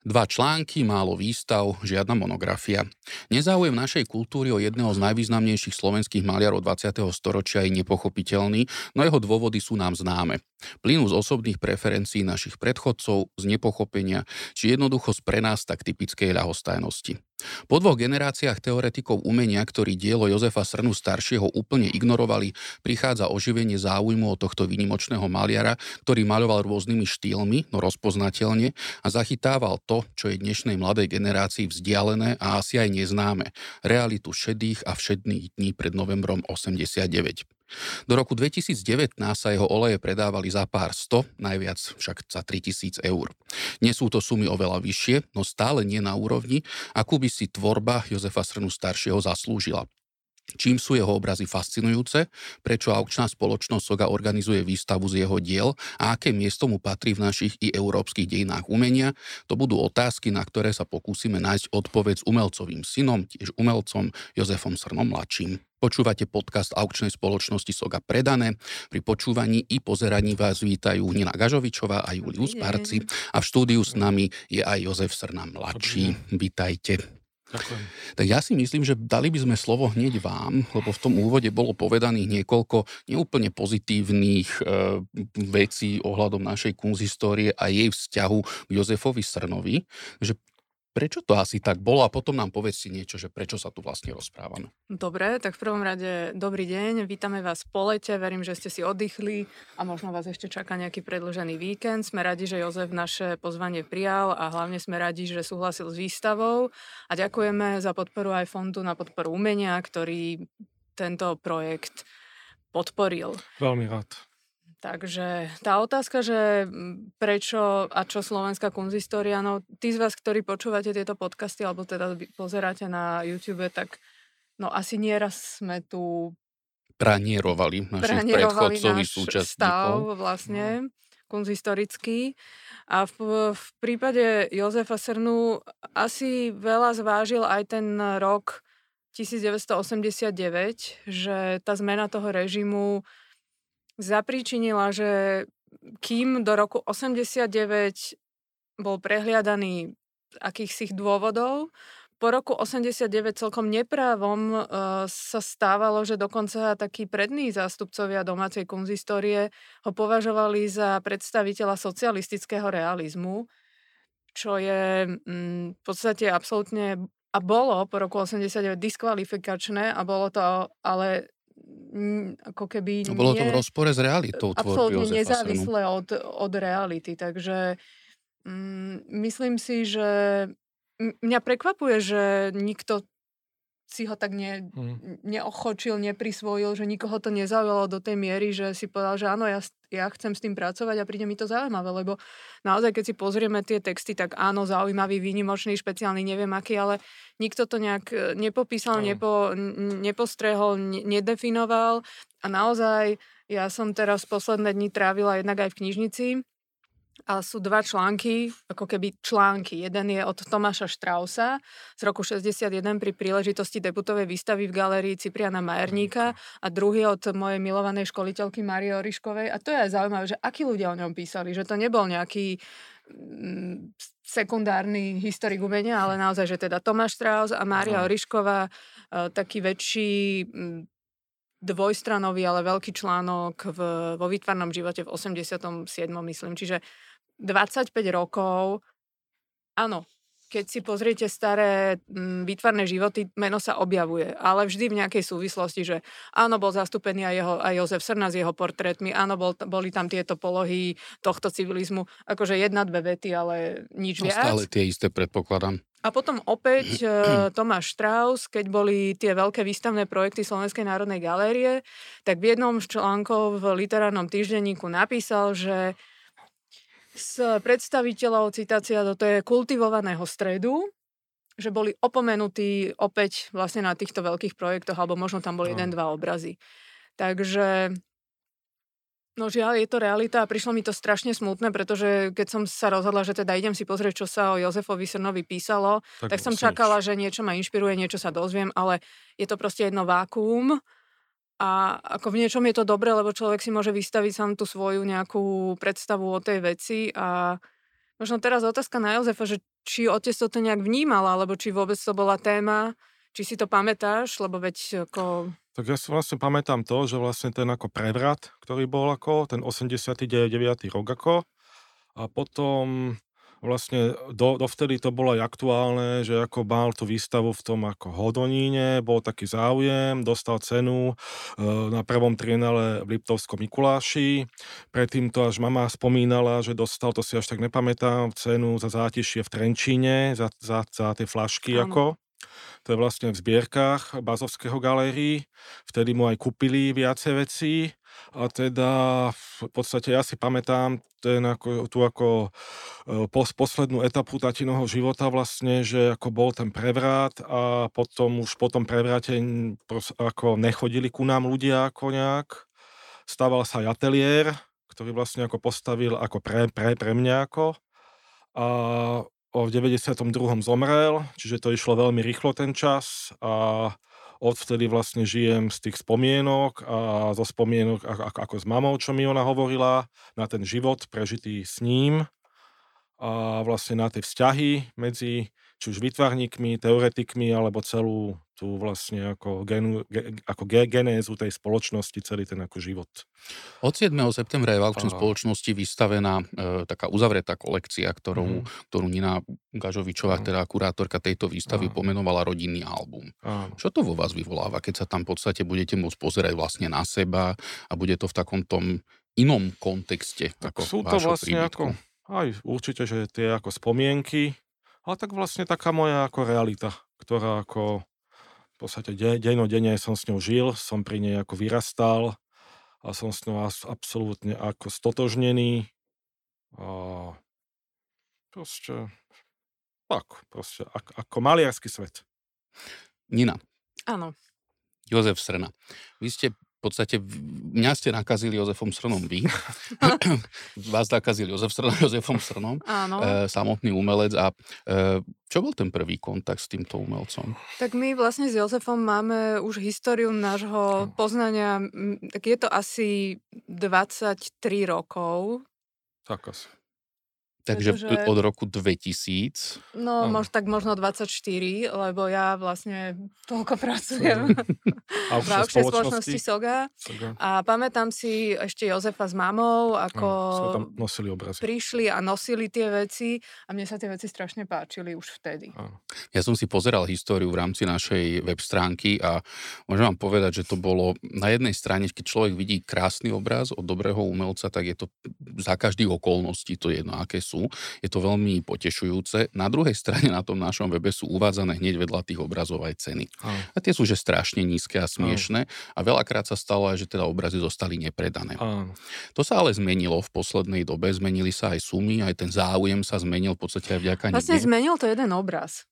Dva články, málo výstav, žiadna monografia. Nezáujem našej kultúry o jedného z najvýznamnejších slovenských maliarov 20. storočia je nepochopiteľný, no jeho dôvody sú nám známe. Plynú z osobných preferencií našich predchodcov, z nepochopenia, či jednoducho z pre nás tak typickej ľahostajnosti. Po dvoch generáciách teoretikov umenia, ktorí dielo Jozefa Srnu staršieho úplne ignorovali, prichádza oživenie záujmu o tohto výnimočného maliara, ktorý maľoval rôznymi štýlmi, no rozpoznateľne, a zachytával to, čo je dnešnej mladej generácii vzdialené a asi aj neznáme, realitu šedých a všedných dní pred novembrom 89. Do roku 2019 sa jeho oleje predávali za pár sto, najviac však za 3 000 eur. Nie sú to sumy oveľa vyššie, no stále nie na úrovni, akú by si tvorba Jozefa Srnu staršieho zaslúžila. Čím sú jeho obrazy fascinujúce, prečo aukčná spoločnosť Soga organizuje výstavu z jeho diel a aké miesto mu patrí v našich i európskych dejinách umenia, to budú otázky, na ktoré sa pokúsime nájsť odpoveď s umelcovým synom, tiež umelcom Jozefom Srnom mladším. Počúvate podcast aukčnej spoločnosti Soga Predané. Pri počúvaní i pozeraní vás vítajú Nina Gažovičová a Julius Parci. A v štúdiu s nami je aj Jozef Srna mladší. Vítajte. Ďakujem. Tak ja si myslím, že dali by sme slovo hneď vám, lebo v tom úvode bolo povedaných niekoľko neúplne pozitívnych vecí ohľadom našej kunsthistórie a jej vzťahu k Jozefovi Srnovi, že prečo to asi tak bolo? A potom nám povedz si niečo, že prečo sa tu vlastne rozprávame. Dobre, tak v prvom rade dobrý deň, vítame vás po lete, verím, že ste si oddychli a možno vás ešte čaká nejaký predĺžený víkend. Sme radi, že Jozef naše pozvanie prijal a hlavne sme radi, že súhlasil s výstavou a ďakujeme za podporu aj Fondu na podporu umenia, ktorý tento projekt podporil. Veľmi rád. Takže tá otázka, že prečo a čo slovenská kunsthistória, no tí z vás, ktorí počúvate tieto podcasty alebo teda pozeráte na YouTube, tak no asi nieraz sme tu pranierovali našich predchodcov i súčasníkov. Stav vlastne kunsthistorický. A v prípade Jozefa Srnu asi veľa zvážil aj ten rok 1989, že tá zmena toho režimu zapríčinila, že kým do roku 89 bol prehliadaný akýchsi dôvodov, po roku 89 celkom neprávom sa stávalo, že dokonca takí prední zástupcovia domácej kunsthistórie ho považovali za predstaviteľa socialistického realizmu, čo je v podstate absolútne a bolo po roku 89 diskvalifikačné a bolo to ale ako keby bolo to v rozpore s realitou tvorby Jozefa Srnu. Absolútne nezávislé od reality, takže myslím si, že mňa prekvapuje, že nikto si ho tak neochočil, neprisvojil, že nikoho to nezaujalo do tej miery, že si povedal, že áno, ja chcem s tým pracovať a príde mi to zaujímavé, lebo naozaj, keď si pozrieme tie texty, tak áno, zaujímavý, výnimočný, špeciálny, neviem aký, ale nikto to nejak nepopísal, nepostrehol, nedefinoval a naozaj ja som teraz posledné dni trávila jednak aj v knižnici a sú dva články, ako keby články. Jeden je od Tomáša Štraussa z roku 61 pri príležitosti debutovej výstavy v galérii Cipriana Majerníka a druhý od mojej milovanej školiteľky Márie Oriškovej. A to je aj zaujímavé, že akí ľudia o ňom písali, že to nebol nejaký sekundárny historik umenia, ale naozaj, že teda Tomáš Štrauss a Mária Orišková, taký väčší dvojstranový, ale veľký článok vo výtvarnom živote v 87. myslím. Čiže 25 rokov, áno, keď si pozriete staré výtvarné životy, meno sa objavuje, ale vždy v nejakej súvislosti, že áno, bol zastúpený aj Jozef Srna s jeho portrétmi, áno, boli tam tieto polohy tohto civilizmu, akože jedna, dve vety, ale nič viac. Stále tie isté, predpokladám. A potom opäť Tomáš Štrauss, keď boli tie veľké výstavné projekty Slovenskej národnej galérie, tak v jednom z článkov v literárnom týždenníku napísal, že z predstaviteľov, citácia, do toho kultivovaného stredu, že boli opomenutí opäť vlastne na týchto veľkých projektoch, alebo možno tam boli jeden, dva obrazy. Takže no žiaľ, je to realita a prišlo mi to strašne smutné, pretože keď som sa rozhodla, že teda idem si pozrieť, čo sa o Jozefovi Srnovi písalo, tak som čakala, že niečo ma inšpiruje, niečo sa dozviem, ale je to proste jedno vákuum a ako v niečom je to dobré, lebo človek si môže vystaviť sám tú svoju nejakú predstavu o tej veci a Možno teraz otázka na Jozefa, že či otec to nejak vnímal, alebo či vôbec to bola téma, či si to pamätáš, lebo veď ako... Tak ja si vlastne pamätám to, že vlastne ten ako prevrat, ktorý bol ako, ten 89. rok ako, a potom vlastne dovtedy to bolo aj aktuálne, že ako mal tú výstavu v tom ako Hodoníne, bol taký záujem, dostal cenu na prvom trienale v Liptovskom Mikuláši, predtým to až mama spomínala, že dostal, to si až tak nepamätám, cenu za zátišie v Trenčíne, za tie flašky ako. To je vlastne v zbierkách Bazovského galérii, vtedy mu aj kúpili viacej vecí a teda v podstate ja si pamätám poslednú etapu tatinoho života vlastne, že ako bol ten prevrat a potom už po tom prevrate ako nechodili ku nám ľudia ako nejak, stával sa aj ateliér, ktorý vlastne ako postavil ako pre mňa ako a v 92. zomrel, čiže to išlo veľmi rýchlo ten čas a odvtedy vlastne žijem z tých spomienok a zo spomienok ako s mamou, čo mi ona hovorila, na ten život prežitý s ním a vlastne na tie vzťahy medzi či už výtvarníkmi, teoretikmi alebo celú tú vlastne ako, genézu tej spoločnosti, celý ten ako život. Od 7. septembra je v aukčnej spoločnosti vystavená taká uzavretá kolekcia, ktorú Nina Gažovičová, teda kurátorka tejto výstavy, pomenovala rodinný album. Čo to vo vás vyvoláva, keď sa tam v podstate budete môcť pozerať vlastne na seba a bude to v takom tom inom kontexte ako sú to vlastne príbytku? Aj určite, že tie ako spomienky, ale tak vlastne taká moja ako realita, ktorá ako v podstate dennodenne som s ňou žil, som pri nej ako vyrastal a som s ňou absolútne ako stotožnený a proste tak, proste ako maliarsky svet. Nina. Áno. Jozef Srna. Vy ste v podstate, mňa ste nakazili Jozefom Srnom vy. Vás nakazil Jozef Srna Jozefom Srnom. Áno. Samotný umelec. A čo bol ten prvý kontakt s týmto umelcom? Tak my vlastne s Jozefom máme už históriu nášho poznania. Tak je to asi 23 rokov. Tak asi. Takže od roku 2000. No, možno 24, lebo ja vlastne toľko pracujem v aukčnej spoločnosti Soga. A pamätám si ešte Jozefa s mamou, ako tam nosili obrazy. Prišli a nosili tie veci a mne sa tie veci strašne páčili už vtedy. Áno. Ja som si pozeral históriu v rámci našej web stránky a môžem vám povedať, že to bolo na jednej strane, keď človek vidí krásny obraz od dobrého umelca, tak je to za každých okolností, to je jedno, aké sú. Je to veľmi potešujúce. Na druhej strane na tom našom webe sú uvádzané hneď vedľa tých obrazov aj ceny. A tie sú že strašne nízke a smiešné a veľakrát sa stalo aj, že teda obrazy zostali nepredané. To sa ale zmenilo v poslednej dobe, zmenili sa aj sumy, aj ten záujem sa zmenil v podstate aj vďaka Vlastne zmenil to jeden obraz.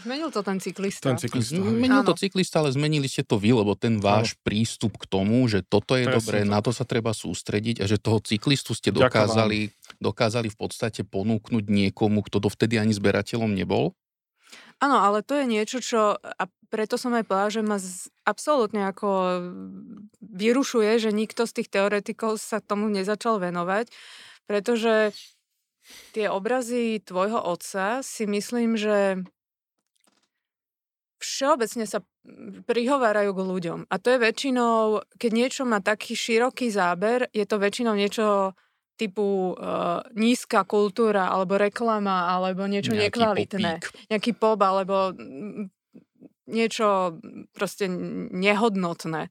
Zmenil to ten cyklista. Zmenil to cyklista, ale zmenili ste to vy, lebo ten váš prístup k tomu, že toto je dobré, na to sa treba sústrediť a že toho cyklistu ste dokázali v podstate ponúknuť niekomu, kto dovtedy ani zberateľom nebol? Áno, ale to je niečo, čo... A preto som aj povedala, že ma absolútne ako vyrušuje, že nikto z tých teoretikov sa tomu nezačal venovať, pretože tie obrazy tvojho otca si myslím, že všeobecne sa prihovárajú k ľuďom. A to je väčšinou, keď niečo má taký široký záber, je to väčšinou niečo typu nízka kultúra, alebo reklama, alebo niečo nekvalitné. Nejaký pop, alebo niečo proste nehodnotné.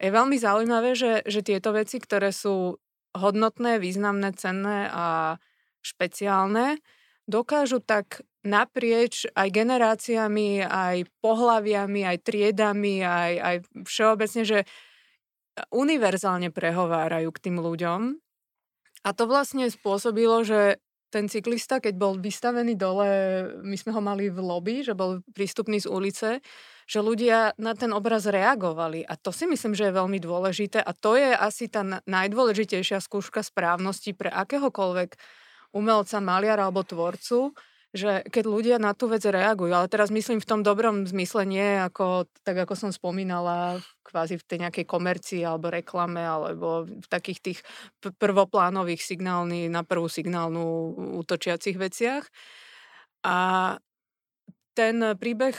Je veľmi zaujímavé, že tieto veci, ktoré sú hodnotné, významné, cenné a špeciálne, dokážu tak naprieč aj generáciami, aj pohlaviami, aj triedami, aj všeobecne, že univerzálne prehovárajú k tým ľuďom. A to vlastne spôsobilo, že ten cyklista, keď bol vystavený dole, my sme ho mali v lobby, že bol prístupný z ulice, že ľudia na ten obraz reagovali. A to si myslím, že je veľmi dôležité. A to je asi tá najdôležitejšia skúška správnosti pre akéhokoľvek umelca, maliara alebo tvorcu, že keď ľudia na tú vec reagujú, ale teraz myslím v tom dobrom zmysle, nie ako, tak ako som spomínala, kvázi v tej nejakej komercii alebo reklame, alebo v takých tých prvoplánových signálnych, na prvú signálnu útočiacich veciach. A ten príbeh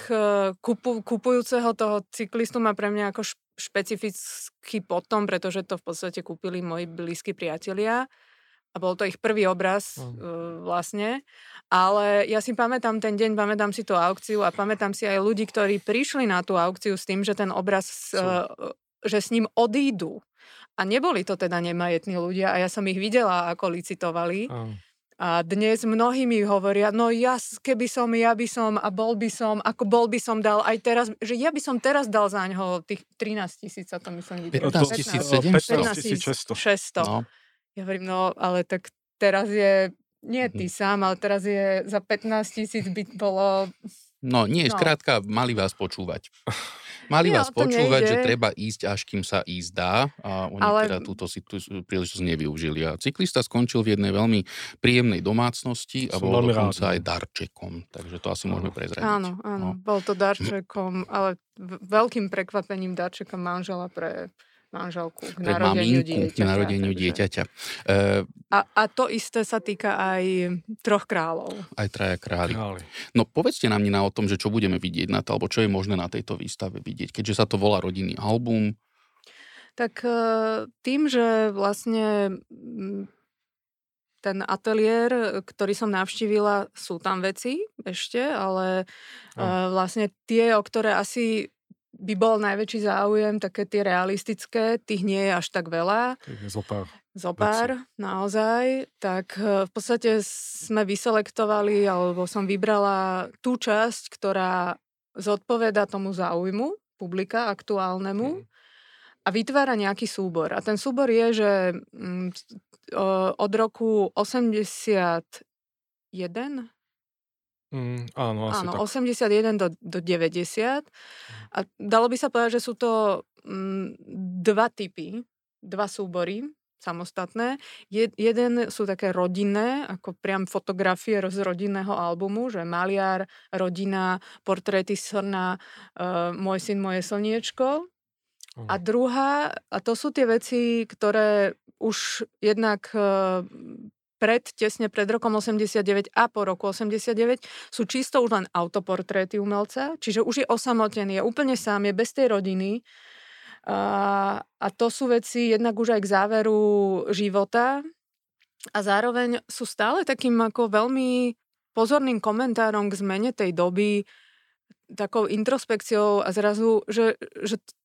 kupujúceho toho cyklistu má pre mňa ako špecifický potom, pretože to v podstate kúpili moji blízki priatelia. A bol to ich prvý obraz vlastne, ale ja si pamätám ten deň, pamätám si tú aukciu a pamätám si aj ľudí, ktorí prišli na tú aukciu s tým, že ten obraz, že s ním odídu. A neboli to teda nemajetní ľudia a ja som ich videla, ako licitovali. A dnes mnohí mi hovoria, no ja, keby som, ja by som a bol by som, ako bol by som dal aj teraz, že ja by som teraz dal za ňoho tých 13 000, to myslím, 15 600. No. Ja hovorím, no, ale tak teraz je, nie ty sám, ale teraz je za 15 000 by bolo... No, nie, skrátka, mali vás počúvať. Mali vás počúvať, že treba ísť, až kým sa ísť dá. A oni teda túto príležitosť nevyužili. A cyklista skončil v jednej veľmi príjemnej domácnosti a bol dokonca aj darčekom. Takže to asi môžeme prezradiť. Áno, bol to darčekom, ale veľkým prekvapením darčekom manžela pre... manželku k narodeniu dieťaťa. A to isté sa týka aj Troch kráľov. Aj Traja králi. No povedzte nám, Nina, o tom, že čo budeme vidieť na to, alebo čo je možné na tejto výstave vidieť, keďže sa to volá rodinný album. Tak tým, že vlastne ten ateliér, ktorý som navštívila, sú tam veci ešte, ale vlastne tie, o ktoré asi by bol najväčší záujem, také tie realistické, tých nie je až tak veľa. Zopár, naozaj. Tak v podstate sme vyselektovali, alebo som vybrala tú časť, ktorá zodpoveda tomu záujmu publika aktuálnemu a vytvára nejaký súbor. A ten súbor je, že od roku 81... áno, 81 do 90. A dalo by sa povedať, že sú to dva typy, dva súbory samostatné. Jeden sú také rodinné, ako priam fotografie z rodinného albumu, že maliar, rodina, portréty Srna, môj syn, moje slniečko. A druhá, a to sú tie veci, ktoré už jednak... tesne pred rokom 89 a po roku 89 sú čisto už len autoportréty umelca, čiže už je osamotený, je úplne sám, je bez tej rodiny a to sú veci jednak už aj k záveru života a zároveň sú stále takým ako veľmi pozorným komentárom k zmene tej doby, takou introspekciou a zrazu, že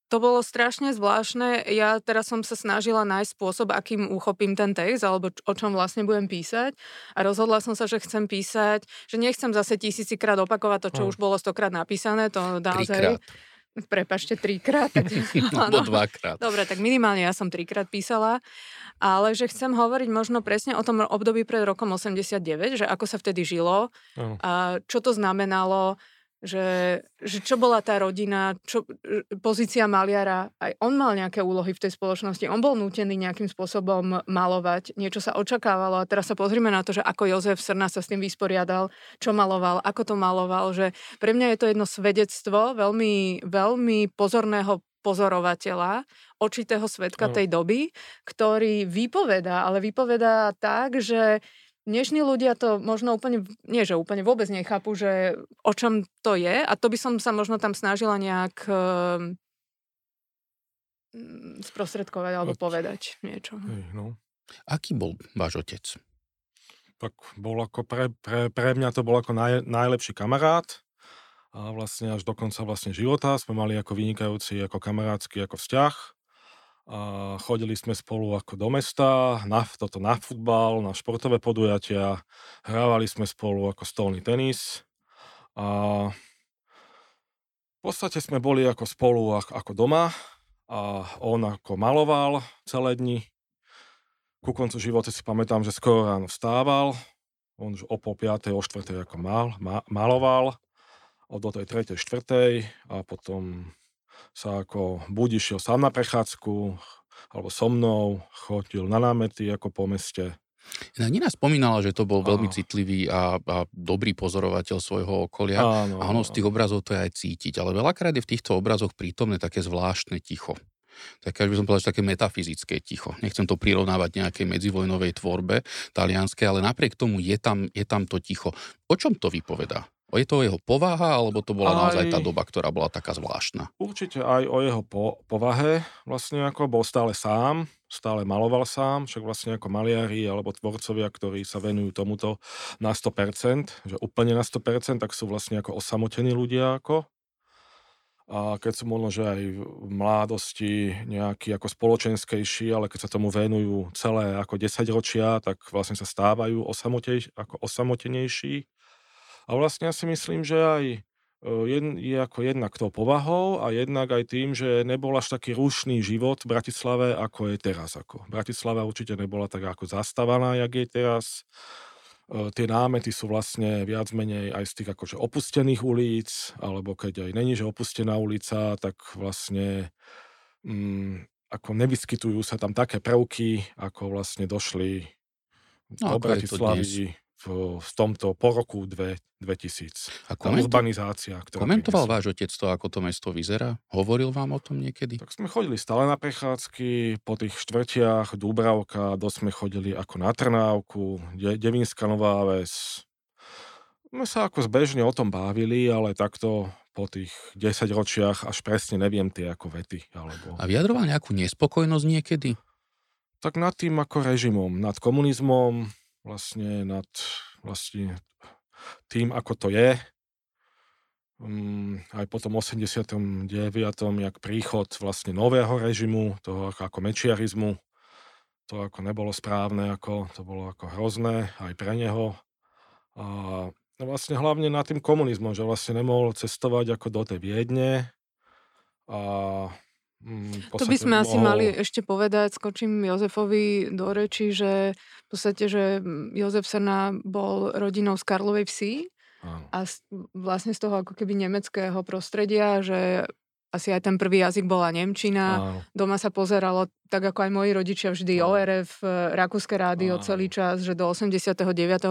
to bolo strašne zvláštne. Ja teraz som sa snažila nájsť spôsob, akým uchopím ten text, alebo o čom vlastne budem písať. A rozhodla som sa, že chcem písať, že nechcem zase 1000-krát opakovať to, čo už bolo 100-krát napísané. To naozaj... Prepašte, 3-krát. Tak... No, 2-krát. Dobre, tak minimálne ja som 3-krát písala. Ale že chcem hovoriť možno presne o tom období pred rokom 89, že ako sa vtedy žilo, a čo to znamenalo, že čo bola tá rodina, čo, pozícia maliara, aj on mal nejaké úlohy v tej spoločnosti, on bol nútený nejakým spôsobom malovať, niečo sa očakávalo a teraz sa pozrime na to, že ako Jozef Srna sa s tým vysporiadal, čo maloval, ako to maloval, že pre mňa je to jedno svedectvo veľmi, veľmi pozorného pozorovateľa, očitého svedka tej doby, ktorý vypovedá, ale vypovedá tak, že dnešní ľudia to možno úplne, nie že úplne, vôbec nechápu, že o čom to je a to by som sa možno tam snažila nejak sprostredkovať alebo povedať niečo. Aký bol váš otec? Tak bol ako pre mňa to bol ako najlepší kamarát a vlastne až do konca vlastne života sme mali ako vynikajúci, ako kamarátsky, ako vzťah. A chodili sme spolu ako do mesta, na futbal, na športové podujatia, hrávali sme spolu ako stolný tenis a v podstate sme boli ako spolu ako doma a on ako maloval celé dni. Ku koncu života si pamätám, že skoro ráno vstával, on už o 4:30, o 4:00 ako maloval, od tej 3:00, 4:00 a potom... sa ako buď išiel sám na prechádzku, alebo so mnou, chodil na námety ako po meste Nina spomínala, že to bol veľmi citlivý a dobrý pozorovateľ svojho okolia. A ono z tých obrazov to je aj cítiť. Ale veľakrát je v týchto obrazoch prítomné také zvláštne ticho. Také, až by som povedal, že také metafyzické ticho. Nechcem to prirovnávať nejakej medzivojnovej tvorbe talianskej, ale napriek tomu je tam to ticho. O čom to vypovedá? Je to jeho povaha, alebo to bola naozaj tá doba, ktorá bola taká zvláštna? Určite aj o jeho povahe, vlastne ako bol stále sám, stále maloval sám, však vlastne ako maliari alebo tvorcovia, ktorí sa venujú tomuto na 100%, že úplne na 100%, tak sú vlastne ako osamotení ľudia ako. A keď sú možno, že aj v mládosti nejaký ako spoločenskejší, ale keď sa tomu venujú celé ako 10 ročia, tak vlastne sa stávajú osamotenejší. A vlastne ja si myslím, že aj je ako jednak tou povahou a jednak aj tým, že nebol až taký rušný život v Bratislave, ako je teraz. Bratislava určite nebola tak ako zastávaná, jak je teraz. Tie námety sú vlastne viac menej aj z tých akože opustených ulic, alebo keď aj není, že opustená ulica, tak vlastne ako nevyskytujú sa tam také prvky, ako vlastne došli do Bratislavy v tomto po roku 2000. A urbanizácia, ktorá... Komentoval váš otec to, ako to mesto vyzerá? Hovoril vám o tom niekedy? Tak sme chodili stále na prechádzky po tých štvrtiach, Dúbravka, dosť sme chodili ako na Trnávku, Devínska Nová Ves. My sa ako zbežne o tom bavili, ale takto po tých 10 ročiach až presne neviem tie ako vety. Alebo... A vyjadroval nejakú nespokojnosť niekedy? Tak nad tým ako režimom, nad komunizmom, vlastne nad vlastne tým, ako to je. Aj potom 89. jak príchod vlastne nového režimu, toho ako mečiarizmu, to ako nebolo správne, ako to bolo ako hrozné aj pre neho. A vlastne hlavne nad tým komunizmom, že vlastne nemohol cestovať ako do tej Viedne a... To by sme asi mali ešte povedať, skočím Jozefovi do reči, že v podstate, že Jozef Srna bol rodinou z Karlovej Vsi a vlastne z toho ako keby nemeckého prostredia, že asi aj ten prvý jazyk bola nemčina, doma sa pozeralo, tak ako aj moji rodičia vždy, ORF, Rakúske rádio celý čas, že do 89.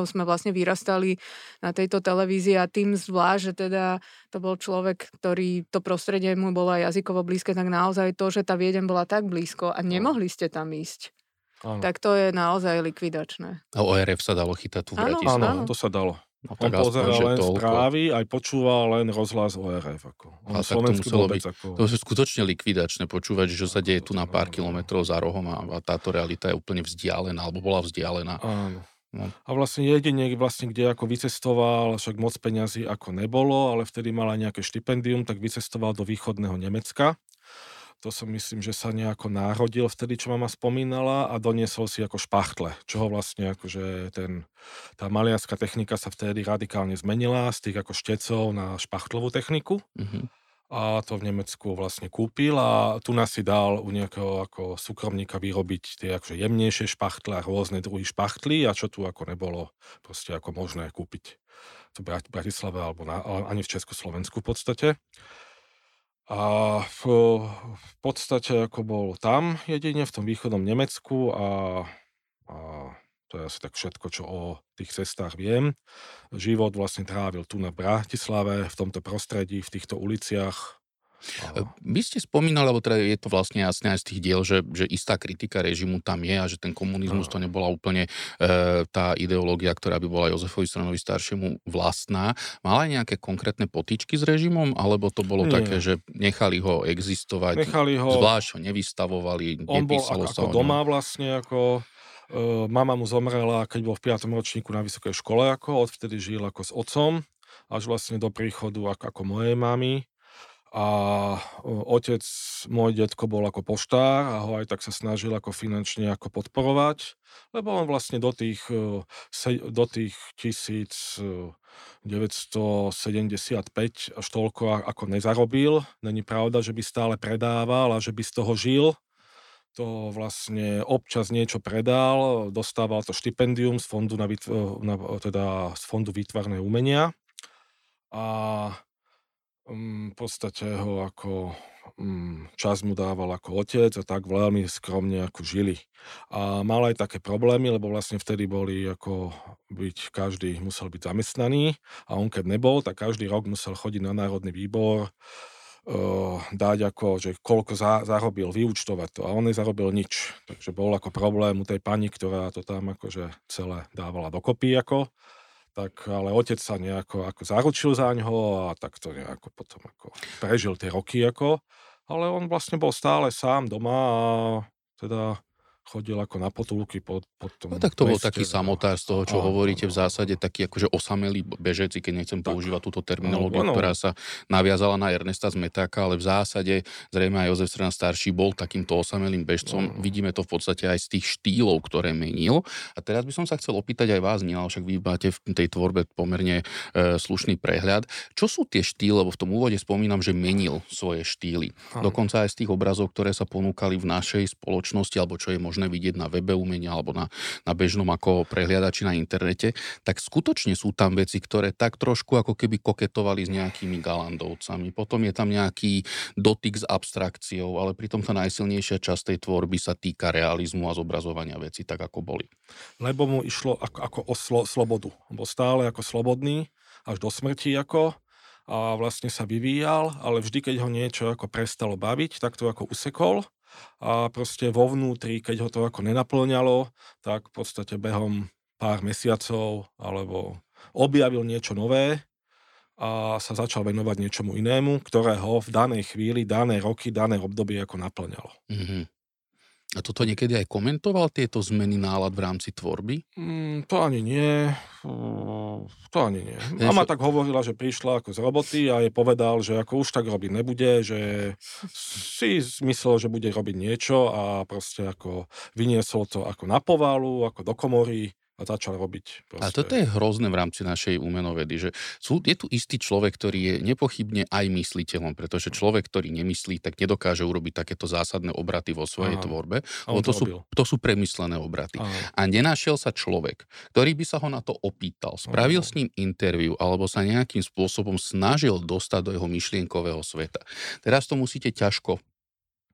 sme vlastne vyrastali na tejto televízii a tým zvlášť, že teda to bol človek, ktorý to prostredie mu bolo jazykovo blízke, tak naozaj to, že tá Viedeň bola tak blízko a nemohli ste tam ísť. Áno. Tak to je naozaj likvidačné. A ORF sa dalo chytať tu v Bratislave? Áno, to sa dalo. No, on pozeral len správy, aj počúval len rozhlas ORF. A tak to muselo byť, to je skutočne likvidačné počúvať, že sa deje tu na pár kilometrov za rohom a táto realita je úplne vzdialená, alebo bola vzdialená. Áno. No. A vlastne jedine, kde ako vycestoval, však moc peňazí ako nebolo, ale vtedy mal aj nejaké štipendium, tak vycestoval do Východného Nemecka. To som myslím, že sa nejako národil vtedy, čo mama spomínala a doniesol si ako špachtle, čoho vlastne akože tá maliarská technika sa vtedy radikálne zmenila z tých ako štecov na špachtlovú techniku a to v Nemecku vlastne kúpil a tu nás si dal u nejakého ako súkromníka vyrobiť tie akože jemnejšie špachtle a rôzne druhy špachtly a čo tu ako nebolo proste ako možné kúpiť v Bratislave alebo ani v Československu v podstate. A v podstate ako bol tam jedine v tom východnom Nemecku a to je asi tak všetko, čo o tých cestách viem. Život vlastne trávil tu na Bratislave, v tomto prostredí, v týchto uliciach. Vy ste spomínali, lebo teda je to vlastne jasné aj z tých diel, že istá kritika režimu tam je a že ten komunizmus to nebola úplne tá ideológia, ktorá by bola Jozefovi Srnovi staršiemu vlastná. Mala aj nejaké konkrétne potyčky s režimom, alebo to bolo také, že nechali ho existovať, zvlášť ho nevystavovali, nepísalo sa o ňom? On bol ako doma vlastne, ako mama mu zomrela, keď bol v 5. ročníku na vysokej škole, ako odvtedy žil ako s otcom, až vlastne do príchodu ako mojej mamy. A otec, môj detko bol ako poštár a ho aj tak sa snažil ako finančne ako podporovať, lebo on vlastne do tých 1975 až toľko ako nezarobil. Není pravda, že by stále predával a že by z toho žil. To vlastne občas niečo predal, dostával to štipendium z fondu, teda z fondu výtvarného umenia a V podstate ho ako čas mu dával ako otec a tak veľmi skromne ako žili. A mal aj také problémy, lebo vlastne vtedy boli ako byť, každý musel byť zamestnaný a on keď nebol, tak každý rok musel chodiť na národný výbor, dať ako, že koľko zarobil, vyúčtovať to a on nezarobil nič. Takže bol ako problém u tej pani, ktorá to tam akože celé dávala dokopy ako. Tak, ale otec sa nejako ako zaručil za ňoho a tak to nejako potom ako prežil tie roky ako, ale on vlastne bol stále sám doma a teda chodil ako na potulky pod tom. No tak to bol taký samotár z toho, čo hovoríte v zásade, taký akože osamelý bežec, keď nechcem používať túto terminológiu, ktorá sa naviazala na Ernesta Smetáka, ale v zásade zrejme aj Jozef Srna starší bol takýmto osamelým bežcom. Vidíme to v podstate aj z tých štýlov, ktoré menil. A teraz by som sa chcel opýtať aj vás, Nina, však vy máte v tej tvorbe pomerne slušný prehľad. Čo sú tie štýly, lebo v tom úvode spomínam, že menil svoje štýly. Dokonca aj z tých obrazov, ktoré sa ponúkali v našej spoločnosti, alebo čo je možné vidieť na webe umenia alebo na bežnom ako prehliadači na internete, tak skutočne sú tam veci, ktoré tak trošku ako keby koketovali s nejakými galandovcami. Potom je tam nejaký dotyk s abstrakciou, ale pritom tá najsilnejšia časť tej tvorby sa týka realizmu a zobrazovania veci tak, ako boli. Lebo mu išlo ako o slobodu. On bol stále ako slobodný, až do smrti ako a vlastne sa vyvíjal, ale vždy, keď ho niečo ako prestalo baviť, tak to ako usekol. A proste vo vnútri, keď ho to ako nenaplňalo, tak v podstate behom pár mesiacov alebo objavil niečo nové a sa začal venovať niečomu inému, ktoré ho v danej chvíli, dané roky, dané obdobie ako naplňalo. Mm-hmm. A toto niekedy aj komentoval tieto zmeny nálad v rámci tvorby? To ani nie. Mama tak hovorila, že prišla ako z roboty a jej povedal, že ako už tak robiť nebude, že si myslel, že bude robiť niečo a proste ako vyniesol to ako na povalu, ako do komory. A začal robiť. Proste. A toto je hrozné v rámci našej umenovedy, že je tu istý človek, ktorý je nepochybne aj mysliteľom, pretože človek, ktorý nemyslí, tak nedokáže urobiť takéto zásadné obraty vo svojej tvorbe. To sú premyslené obraty. Aha. A nenašiel sa človek, ktorý by sa ho na to opýtal, spravil s ním interview, alebo sa nejakým spôsobom snažil dostať do jeho myšlienkového sveta. Teraz to musíte ťažko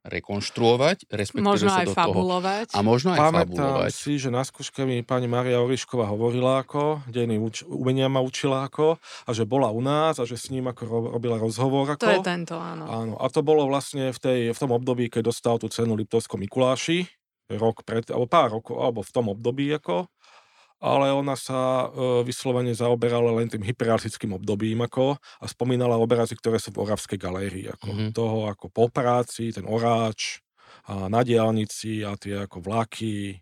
rekonštruovať, respektíve sa do fabulovať. Toho. A možno aj fabulovať. Pamätám si, že na skúške mi pani Mária Orišková hovorila ako, dejiny umenia ma učila ako, a že bola u nás a že s ním ako robila rozhovor ako. To je tento, áno. Áno. A to bolo vlastne v tom období, keď dostal tú cenu Liptovskom Mikuláši, pár rokov, alebo v tom období ako, ale ona sa vyslovene zaoberala len tým hyperrealistickým obdobím ako a spomínala obrazy, ktoré sú v Oravskej galérii ako toho ako po práci, ten oráč a na diaľnici a tie ako vlaky.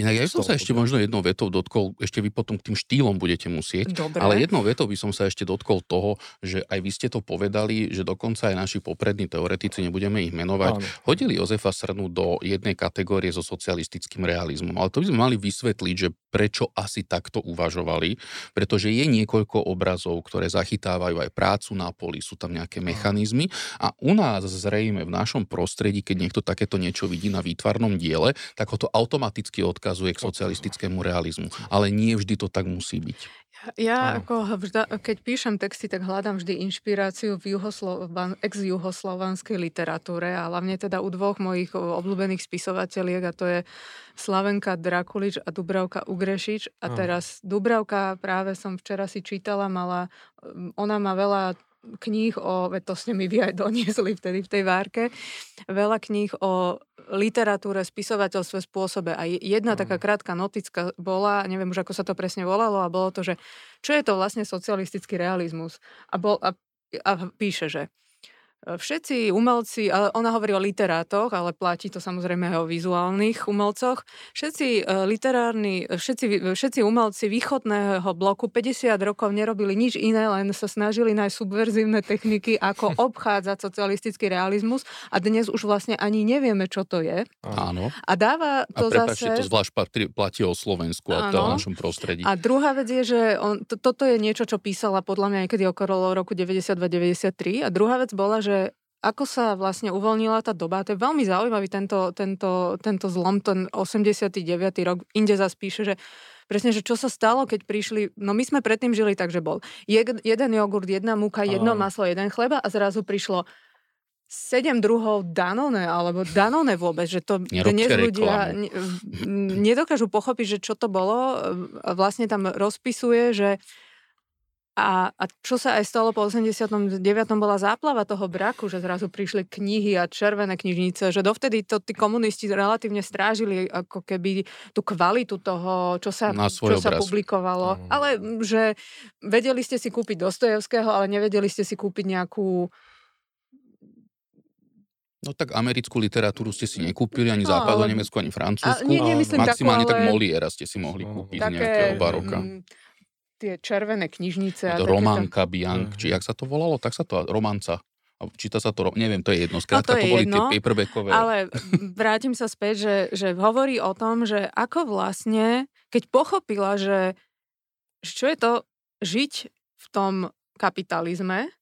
Inak ja som sa ešte možno jednou vetou dotkol, ešte vy potom k tým štýlom budete musieť. Dobre. Ale jednou vetou by som sa ešte dotkol toho, že aj vy ste to povedali, že dokonca aj naši poprední teoretici, nebudeme ich menovať, hodili Jozefa Srnu do jednej kategórie so socialistickým realizmom. Ale to by sme mali vysvetliť, že prečo asi takto uvažovali, pretože je niekoľko obrazov, ktoré zachytávajú aj prácu na poli, sú tam nejaké mechanizmy a u nás zrejme v našom prostredí, keď niekto takéto niečo vidí na výtvarnom diele, tak ho to automaticky odkazuje k socialistickému realizmu. Ale nie vždy to tak musí byť. Ja keď píšem texty, tak hľadám vždy inšpiráciu v ex-juhoslovanskej literatúre a hlavne teda u dvoch mojich obľúbených spisovateľiek a to je Slavenka Drakulič a Dúbravka Ugrešič. A teraz Dúbravka, práve som včera si čítala, ona má veľa kníh to ste mi vy aj doniesli vtedy v tej várke, veľa kníh o literatúre, spisovateľstve, spôsobe. A jedna taká krátka noticka bola, neviem už, ako sa to presne volalo, a bolo to, že čo je to vlastne socialistický realizmus? A píše, že všetci umelci, ale ona hovorí o literátoch, ale platí to samozrejme aj o vizuálnych umelcoch, všetci umelci východného bloku 50 rokov nerobili nič iné, len sa snažili nájsť subverzívne techniky, ako obchádzať socialistický realizmus a dnes už vlastne ani nevieme, čo to je. Áno. A dáva to zase... A prepáčte, to zvlášť platí o Slovensku a o našom prostredí. A druhá vec je, že toto je niečo, čo písala podľa mňa niekedy okolo roku 92-93 a druhá vec bola, že ako sa vlastne uvoľnila tá doba, to je veľmi zaujímavý tento zlom, ten 89. rok, inde zase píše, že presne, že čo sa stalo, keď prišli, no my sme predtým žili tak, že bol jeden jogurt, jedna múka, jedno maslo, jeden chleba a zrazu prišlo 7 druhov Danone, alebo Danone vôbec, že to dnes ľudia nedokážu pochopiť, že čo to bolo. Vlastne tam rozpisuje, že a čo sa aj stalo po 89. bola záplava toho braku, že zrazu prišli knihy a červené knižnice, že dovtedy to tí komunisti relatívne strážili ako keby tú kvalitu toho, čo sa publikovalo. Mm. Ale že vedeli ste si kúpiť Dostojevského, ale nevedeli ste si kúpiť nejakú... No tak americkú literatúru ste si nekúpili, ani západu, Nemecku, ani francúzsku. Maximálne takú, ale... tak Moliéra ste si mohli kúpiť z nejakého baroka. Tie červené knižnice. Románka, Biank, či jak sa to volalo, tak sa to Romanca. Číta sa to, neviem, to je jedno. Skrátka, to boli tie paperbackové. Ale vrátim sa späť, že hovorí o tom, že ako vlastne, keď pochopila, že čo je to žiť v tom kapitalizme.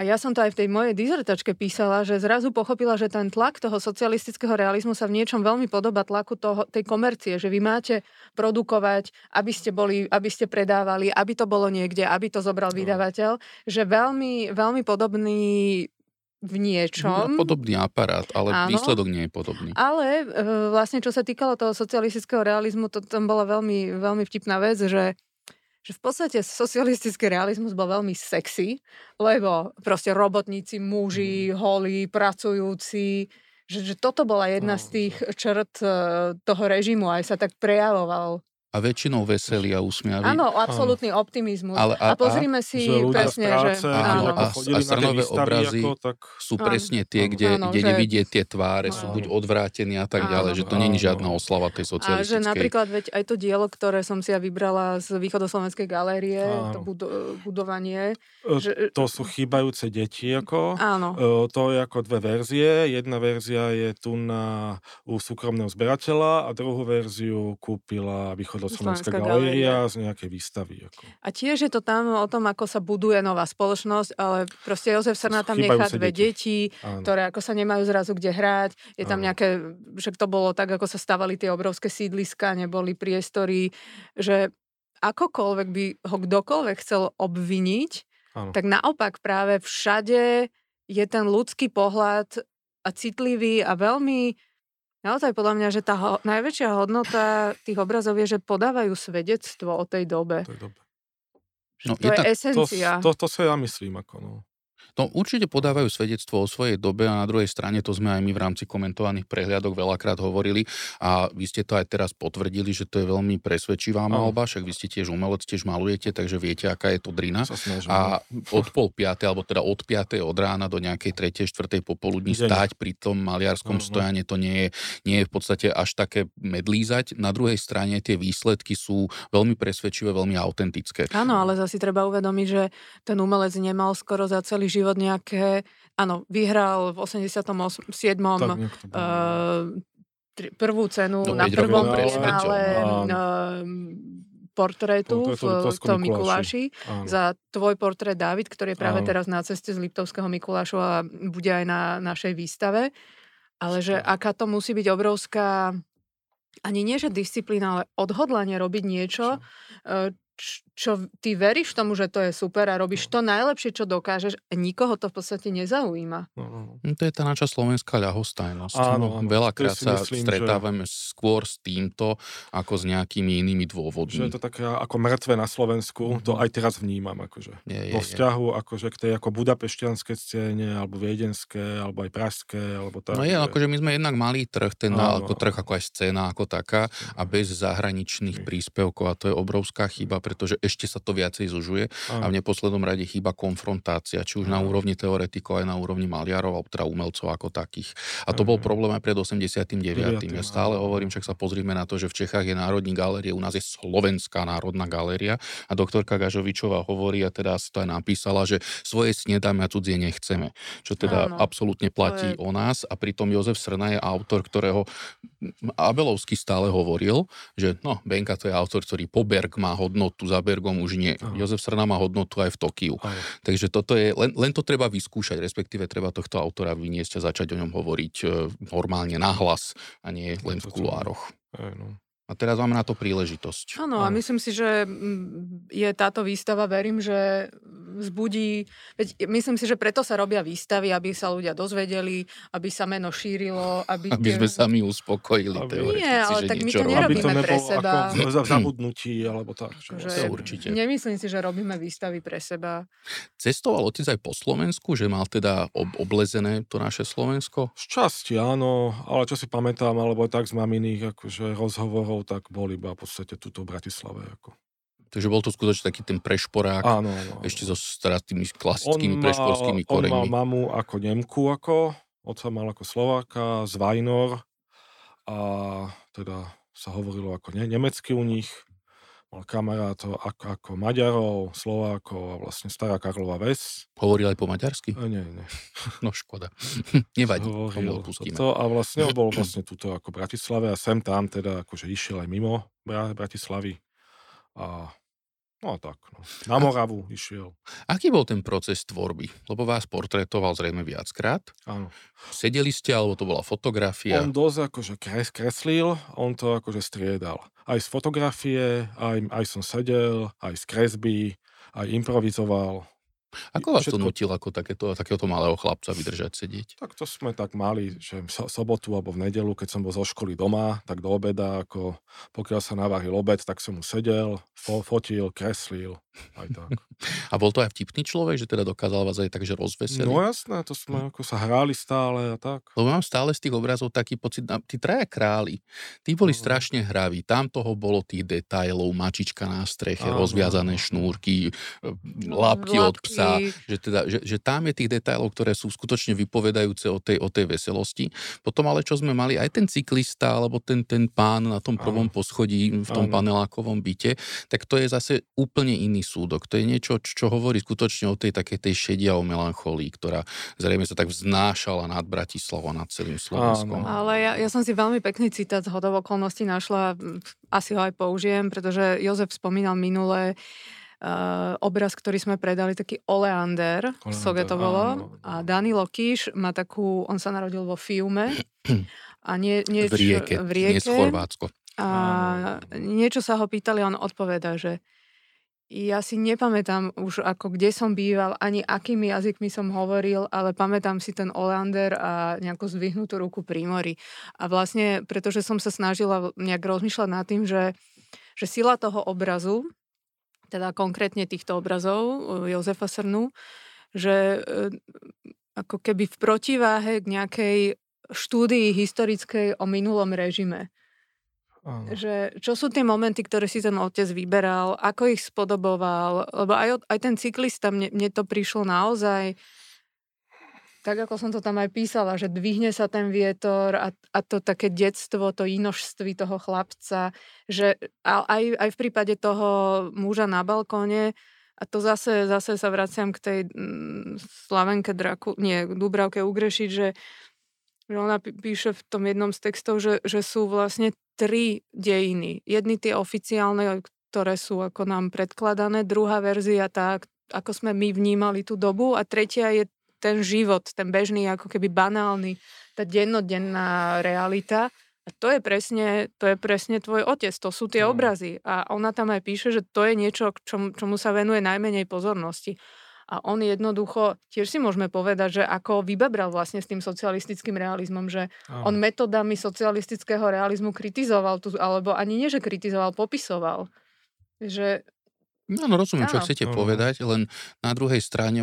A ja som to aj v tej mojej dizertačke písala, že zrazu pochopila, že ten tlak toho socialistického realizmu sa v niečom veľmi podobá tlaku tej komercie, že vy máte produkovať, aby ste predávali, aby to bolo niekde, aby to zobral vydavateľ, že veľmi, veľmi podobný v niečom. Podobný aparát, ale výsledok nie je podobný. Ale vlastne, čo sa týkalo toho socialistického realizmu, to tam bola veľmi, veľmi vtipná vec, že v podstate socialistický realizmus bol veľmi sexy, lebo proste robotníci, muži, holí, pracujúci, že toto bola jedna z tých črt toho režimu, aj sa tak prejavoval. A väčšinou veselí a usmiaví. Áno, absolútny optimizmus. A pozrime si presne, práce, že... A Srnové obrazy ako, tak... sú presne tie, kde nevidie tie tváre, sú buď odvrátení a tak ďalej, že to nie je žiadna oslava tej socialistickej. A že napríklad veď aj to dielo, ktoré som si ja vybrala z Východoslovenskej galérie, to budovanie. To sú chýbajúce deti, ako. Áno. To je ako dve verzie. Jedna verzia je tu u súkromného zberateľa a druhú verziu kúpila Slovenska galéria z nejakej výstavy. Ako. A tiež je to tam o tom, ako sa buduje nová spoločnosť, ale proste Jozef Srna tam nechá dve deti, ktoré ako sa nemajú zrazu kde hrať. Je tam nejaké, že to bolo tak, ako sa stavali tie obrovské sídliska, neboli priestory, že akokoľvek by ho kdokoľvek chcel obviniť, tak naopak práve všade je ten ľudský pohľad a citlivý a veľmi... Naozaj podľa mňa, že tá najväčšia hodnota tých obrazov je, že podávajú svedectvo o tej dobe. No, to je esencia. To sa ja myslím. No určite podávajú svedectvo o svojej dobe a na druhej strane to sme aj my v rámci komentovaných prehliadok veľakrát hovorili a vy ste to aj teraz potvrdili, že to je veľmi presvedčivá maľba, však vy ste tiež umelec, tiež malujete, takže viete, aká je to drina. A od 4:30, alebo teda od 5:00 od rána do nejakej 3:00, 4:00 popoludní stáť pri tom maliarskom stojane, to nie je v podstate až také medlízať. Na druhej strane tie výsledky sú veľmi presvedčivé, veľmi autentické. Áno, ale zase treba uvedomiť, že ten umelec nemal skoro za celý život nejaké, áno, vyhral v 87. Prvú cenu na prvom prienále portrétu v tom Mikuláši za tvoj portrét Dávid, ktorý je práve teraz na ceste z Liptovského Mikulášu a bude aj na našej výstave. Ale že aká to musí byť obrovská, ani nie že disciplína, ale odhodlanie robiť niečo, čo ty veríš tomu, že to je super a robíš to najlepšie, čo dokážeš a nikoho to v podstate nezaujíma. No, to je tá naša slovenská ľahostajnosť. Áno, veľakrát sa stretávame skôr s týmto ako s nejakými inými dôvodmi. Že je to také ako mŕtve na Slovensku, to aj teraz vnímam. Akože. Po vzťahu akože k tej ako budapešťanskej scéne, alebo viedenskej, alebo aj pražskej. Alebo tak, no je, akože my sme jednak malý trh, ten ako trh, ako aj scéna, ako taká a bez zahraničných príspevkov a to je obrovská chyba, pretože ešte sa to viacej zužuje a v neposlednom rade chýba konfrontácia, či už na úrovni teoretikov, aj na úrovni maliarov, alebo teda umelcov ako takých. A to bol problém aj pred 89. Ja stále hovorím, však sa pozrime na to, že v Čechách je Národní galéria, u nás je Slovenská národná galéria a doktorka Gažovičová hovorí, a teda si to aj napísala, že svoje snedáme a cudzie nechceme, čo teda absolútne platí o nás a pritom Jozef Srna je autor, ktorého Abelovský stále hovoril, že no, Benka to je autor, ktorý po Berg má hodnotu, za Bergom už nie. Jozef Srna má hodnotu aj v Tokiu. Takže toto je, len to treba vyskúšať, respektíve treba tohto autora vyniesť a začať o ňom hovoriť normálne nahlas a nie len v kuloároch. A teraz máme na to príležitosť. Áno, a myslím si, že je táto výstava, verím, že vzbudí, veď myslím si, že preto sa robia výstavy, aby sa ľudia dozvedeli, aby sa meno šírilo, aby sme sami uspokojili teoreticky, nie, ale tak my to nerobíme pre seba. Aby to nebolo ako zabudnutí, alebo tak. Že určite. Nemyslím si, že robíme výstavy pre seba. Cestoval otec aj po Slovensku, že mal teda oblezené to naše Slovensko? Šťastie, áno, ale čo si pamätám, alebo tak z maminých akože rozhovorov, tak bol iba v podstate tuto v Bratislave. Ako. Takže bol to skutočne taký ten prešporák, áno. Ešte so tými klasickými prešporskými koreňmi. On mal mamu ako Nemku, otca mal ako Slováka, z Vajnor, a teda sa hovorilo ako nemecky u nich. Mal kamarátov ako Maďarov, Slovákov a vlastne stará Karlova Ves. Hovoril aj po maďarsky? Nie. No škoda. Nevadí. To a vlastne bol vlastne tuto ako Bratislave a sem tam teda akože išiel aj mimo Bratislavy. A no tak, no. Na Moravu išiel. Aký bol ten proces tvorby? Lebo vás portrétoval zrejme viackrát. Áno. Sedeli ste, alebo to bola fotografia? On dosť akože kreslil, on to akože striedal. Aj z fotografie, aj som sedel, aj z kresby, aj improvizoval. Ako vás to nutil ako takéhoto malého chlapca vydržať sedieť? Tak to sme tak mali, že v sobotu alebo v nedeľu, keď som bol zo školy doma, tak do obeda, ako pokiaľ sa navaril obed, tak som mu sedel, fotil, kreslil, aj tak. A bol to aj vtipný človek, že teda dokázal vás aj tak, že rozveseliť? No jasné, to sme ako sa hráli stále a tak. Lebo mám stále z tých obrazov taký pocit, tí traja králi, tí boli strašne hraví, tam toho bolo tých detailov, mačička na streche, rozviazané šnúrky, labky od psa. Že tam je tých detailov, ktoré sú skutočne vypovedajúce o tej veselosti. Potom ale čo sme mali, aj ten cyklista, alebo ten pán na tom prvom poschodí v tom panelákovom byte, tak to je zase úplne iný súdok. To je niečo, čo hovorí skutočne o tej takej tej šedi a o melancholii, ktorá zrejme sa tak vznášala nad Bratislavou a nad celým Slovenskom. Ale ja som si veľmi pekný citát z hodou okolností našla, asi ho aj použijem, pretože Jozef spomínal minulé obraz, ktorý sme predali, taký Oleander, v Soge to bolo. A Dani Lokíš má takú, on sa narodil vo Fiume. A v rieke. Nie z Chorvátsko. A niečo sa ho pýtali, on odpovedá, že ja si nepamätám už ako kde som býval, ani akými jazykmi som hovoril, ale pamätám si ten Oleander a nejakú zvyhnutú ruku pri mori. A vlastne, pretože som sa snažila nejak rozmýšľať nad tým, že sila toho obrazu, teda konkrétne týchto obrazov Jozefa Srnu, že ako keby v protiváhe k nejakej štúdii historickej o minulom režime. Že čo sú tie momenty, ktoré si ten otec vyberal, ako ich spodoboval, lebo aj ten cyklista, mne to prišlo naozaj, tak ako som to tam aj písala, že dvihne sa ten vietor a to také detstvo, to inožství toho chlapca, že aj v prípade toho muža na balkóne, a to zase sa vraciam k tej Slavenke Dúbravke Ugrešiť, že ona píše v tom jednom z textov, že sú vlastne tri dejiny. Jedni tie oficiálne, ktoré sú ako nám predkladané, druhá verzia tá, ako sme my vnímali tú dobu, a tretia je ten život, ten bežný, ako keby banálny, tá dennodenná realita. A to je presne tvoj otec, to sú tie obrazy. A ona tam aj píše, že to je niečo, čomu sa venuje najmenej pozornosti. A on jednoducho, tiež si môžeme povedať, že ako vybebral vlastne s tým socialistickým realizmom, že on metodami socialistického realizmu kritizoval, alebo ani nie, že kritizoval, popisoval. Že... No, rozumiem, čo chcete povedať, len na druhej strane,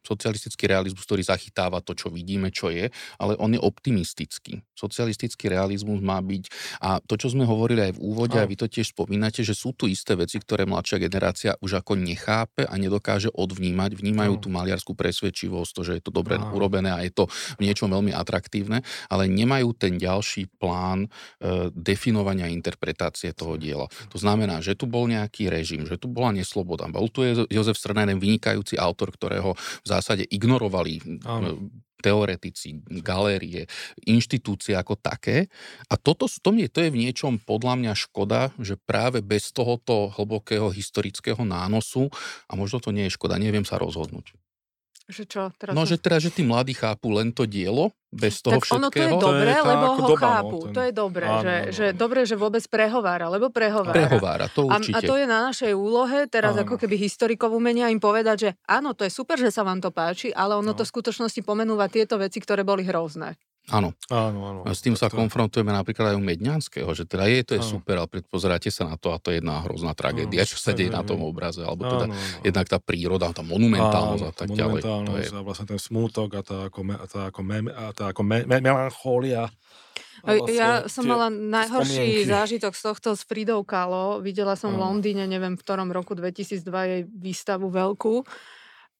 socialistický realizmus, ktorý zachytáva to, čo vidíme, čo je, ale on je optimistický. Socialistický realizmus má byť, a to, čo sme hovorili aj v úvode, a vy to tiež spomínate, že sú tu isté veci, ktoré mladšia generácia už ako nechápe a nedokáže odvnímať, vnímajú tú maliarsku presvedčivosť, to, že je to dobre urobené a je to v niečom veľmi atraktívne, ale nemajú ten ďalší plán definovania interpretácie toho diela. To znamená, že tu bol nejaký režim, že tu bola nesloboda. Bol tu Jozef Srna, vynikajúci autor, ktorého v zásade ignorovali teoretici, galérie, inštitúcie ako také. A to je v niečom podľa mňa škoda, že práve bez tohoto hlbokého historického nánosu, a možno to nie je škoda, neviem sa rozhodnúť. Že čo, teraz no, že tí mladí chápu len to dielo, bez toho tak všetkého. Tak ono to je dobré, lebo ho doba, chápu. No, ten... To je dobré, áno, že dobre, že vôbec prehovára, lebo prehovára. Prehovára, to určite. A to je na našej úlohe, teraz áno. Ako keby historikov umenia im povedať, že áno, to je super, že sa vám to páči, ale ono to v skutočnosti pomenúva tieto veci, ktoré boli hrozné. Áno. Áno. A s tým sa konfrontujeme napríklad aj u Medňanského, že teda to je super, ale pozeráte sa na to a to je jedna hrozná tragédia, čo sa deje na tom obraze, alebo teda jednak tá príroda, tá monumentálnosť a tak ďalej. To je vlastne ten smútok a tá melanchólia. Vlastne ja som mala najhorší zážitok z tohto s Fridou Kahlo. Videla som v Londýne, neviem v ktorom roku, 2002, jej výstavu veľkú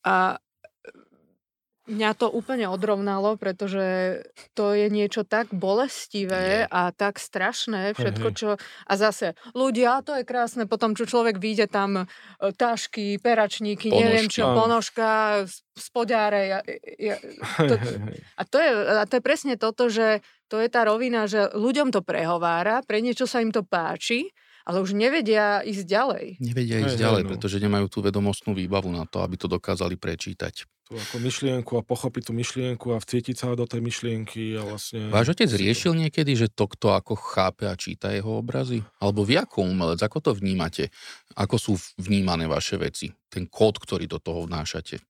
a mňa to úplne odrovnalo, pretože to je niečo tak bolestivé a tak strašné, všetko čo... A zase, ľudia, to je krásne, potom čo človek vyjde tam tášky, peračníky, ponožka. Neviem čo, ponožka, spodiare. A to je presne toto, že to je tá rovina, že ľuďom to prehovára, pre niečo sa im to páči, ale už nevedia ísť ďalej. Pretože nemajú tú vedomostnú výbavu na to, aby to dokázali prečítať. Ako myšlienku a pochopiť tú myšlienku a vcítiť sa do tej myšlienky a vlastne... Váš otec riešil niekedy, že to ako chápe a číta jeho obrazy? Alebo vy ako umelec, ako to vnímate? Ako sú vnímané vaše veci? Ten kód, ktorý do toho vnášate?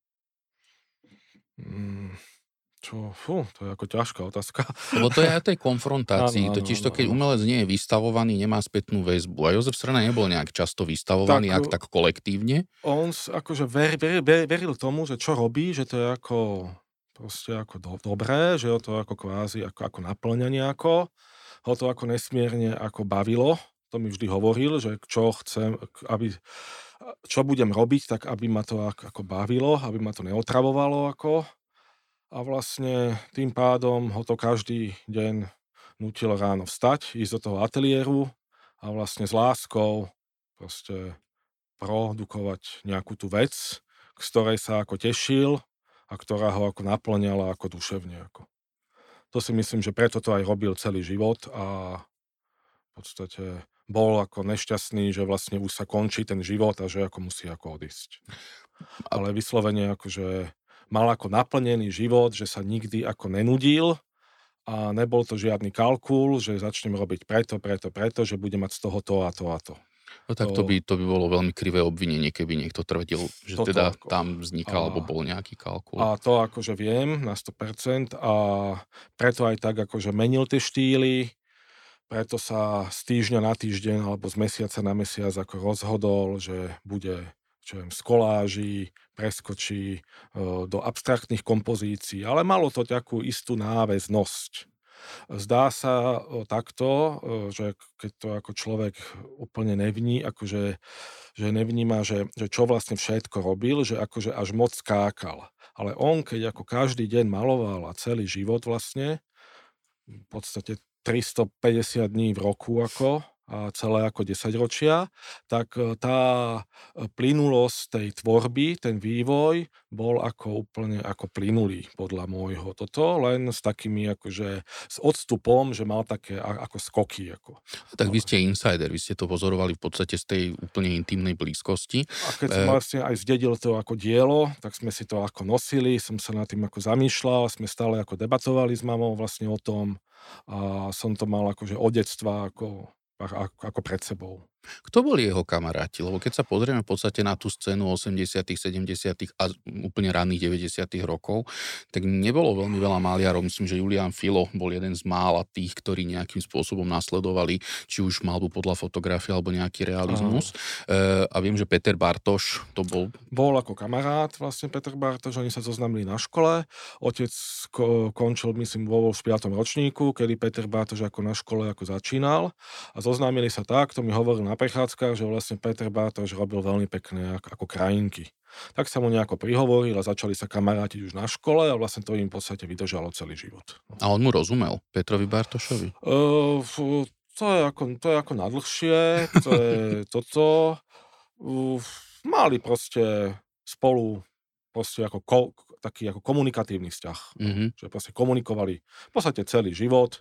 To je ako ťažká otázka. Lebo to je aj o tej konfrontácii. Totiž to, keď umelec nie je vystavovaný, nemá spätnú väzbu. A Jozef Srna nebol nejak často vystavovaný, tak kolektívne. On akože veril tomu, že čo robí, že to je ako proste ako dobré, že ho to ako kvázi ako naplňa nejako. Ho to ako nesmierne ako bavilo. To mi vždy hovoril, že čo chcem, čo budem robiť, tak aby ma to ako bavilo, aby ma to neotravovalo ako... A vlastne tým pádom ho to každý deň nutilo ráno vstať, ísť do toho ateliéru a vlastne s láskou proste produkovať nejakú tú vec, z ktorej sa ako tešil a ktorá ho ako naplňala ako duševne. Ako. To si myslím, že preto to aj robil celý život a v podstate... bol ako nešťastný, že vlastne už sa končí ten život a že ako musí ako odísť. Ale vyslovene akože... mal ako naplnený život, že sa nikdy ako nenudil a nebol to žiadny kalkul, že začnem robiť preto, že budem mať z toho to a to. No tak to by bolo veľmi krivé obvinenie, keby niekto tvrdil, že teda ako, tam vznikal alebo bol nejaký kalkul. A to akože viem na 100% a preto aj tak akože menil tie štýly, preto sa z týždňa na týždeň alebo z mesiaca na mesiac ako rozhodol, že bude... z koláží, preskočí do abstraktných kompozícií, ale malo to takú istú náväznosť. Zdá sa takto, že keď to ako človek úplne nevní, akože, že nevníma, že čo vlastne všetko robil, že akože až moc skákal. Ale on, keď ako každý deň maloval a celý život vlastne, v podstate 350 dní v roku ako, a celé ako 10 ročia, tak tá plynulosť tej tvorby, ten vývoj bol ako úplne ako plynulý podľa môjho toto, len s takými akože s odstupom, že mal také ako skoky. Ako. Tak vy ste insider, vy ste to pozorovali v podstate z tej úplne intimnej blízkosti. A keď som vlastne aj zdedil to ako dielo, tak sme si to ako nosili, som sa nad tým ako zamýšľal, sme stále ako debatovali s mamou vlastne o tom a som to mal akože od detstva ako pred sebou. Kto boli jeho kamaráti? Lebo keď sa pozrieme v podstate na tú scénu 80., 70. a úplne ranných 90. rokov, tak nebolo veľmi veľa maliarov. Myslím, že Julián Filo bol jeden z mála tých, ktorí nejakým spôsobom nasledovali, či už malbu podľa fotografie alebo nejaký realizmus. A viem, že Peter Bartoš to bol... Bol ako kamarát vlastne Peter Bartoš, oni sa zoznamili na škole. Otec končil, myslím, bol v 5. ročníku, kedy Peter Bartoš ako na škole ako začínal a zoznamili sa tak, to mi hovoril na prechádzkach, že vlastne Peter Bartoš robil veľmi pekné ako krajinky. Tak sa mu nejako prihovoril a začali sa kamarátiť už na škole a vlastne to im v podstate vydržalo celý život. A on mu rozumel, Petrovi Bartošovi? To je ako nadlhšie, to je toto. Mali proste spolu proste ako taký ako komunikatívny vzťah. Mm-hmm. Že proste komunikovali v podstate celý život.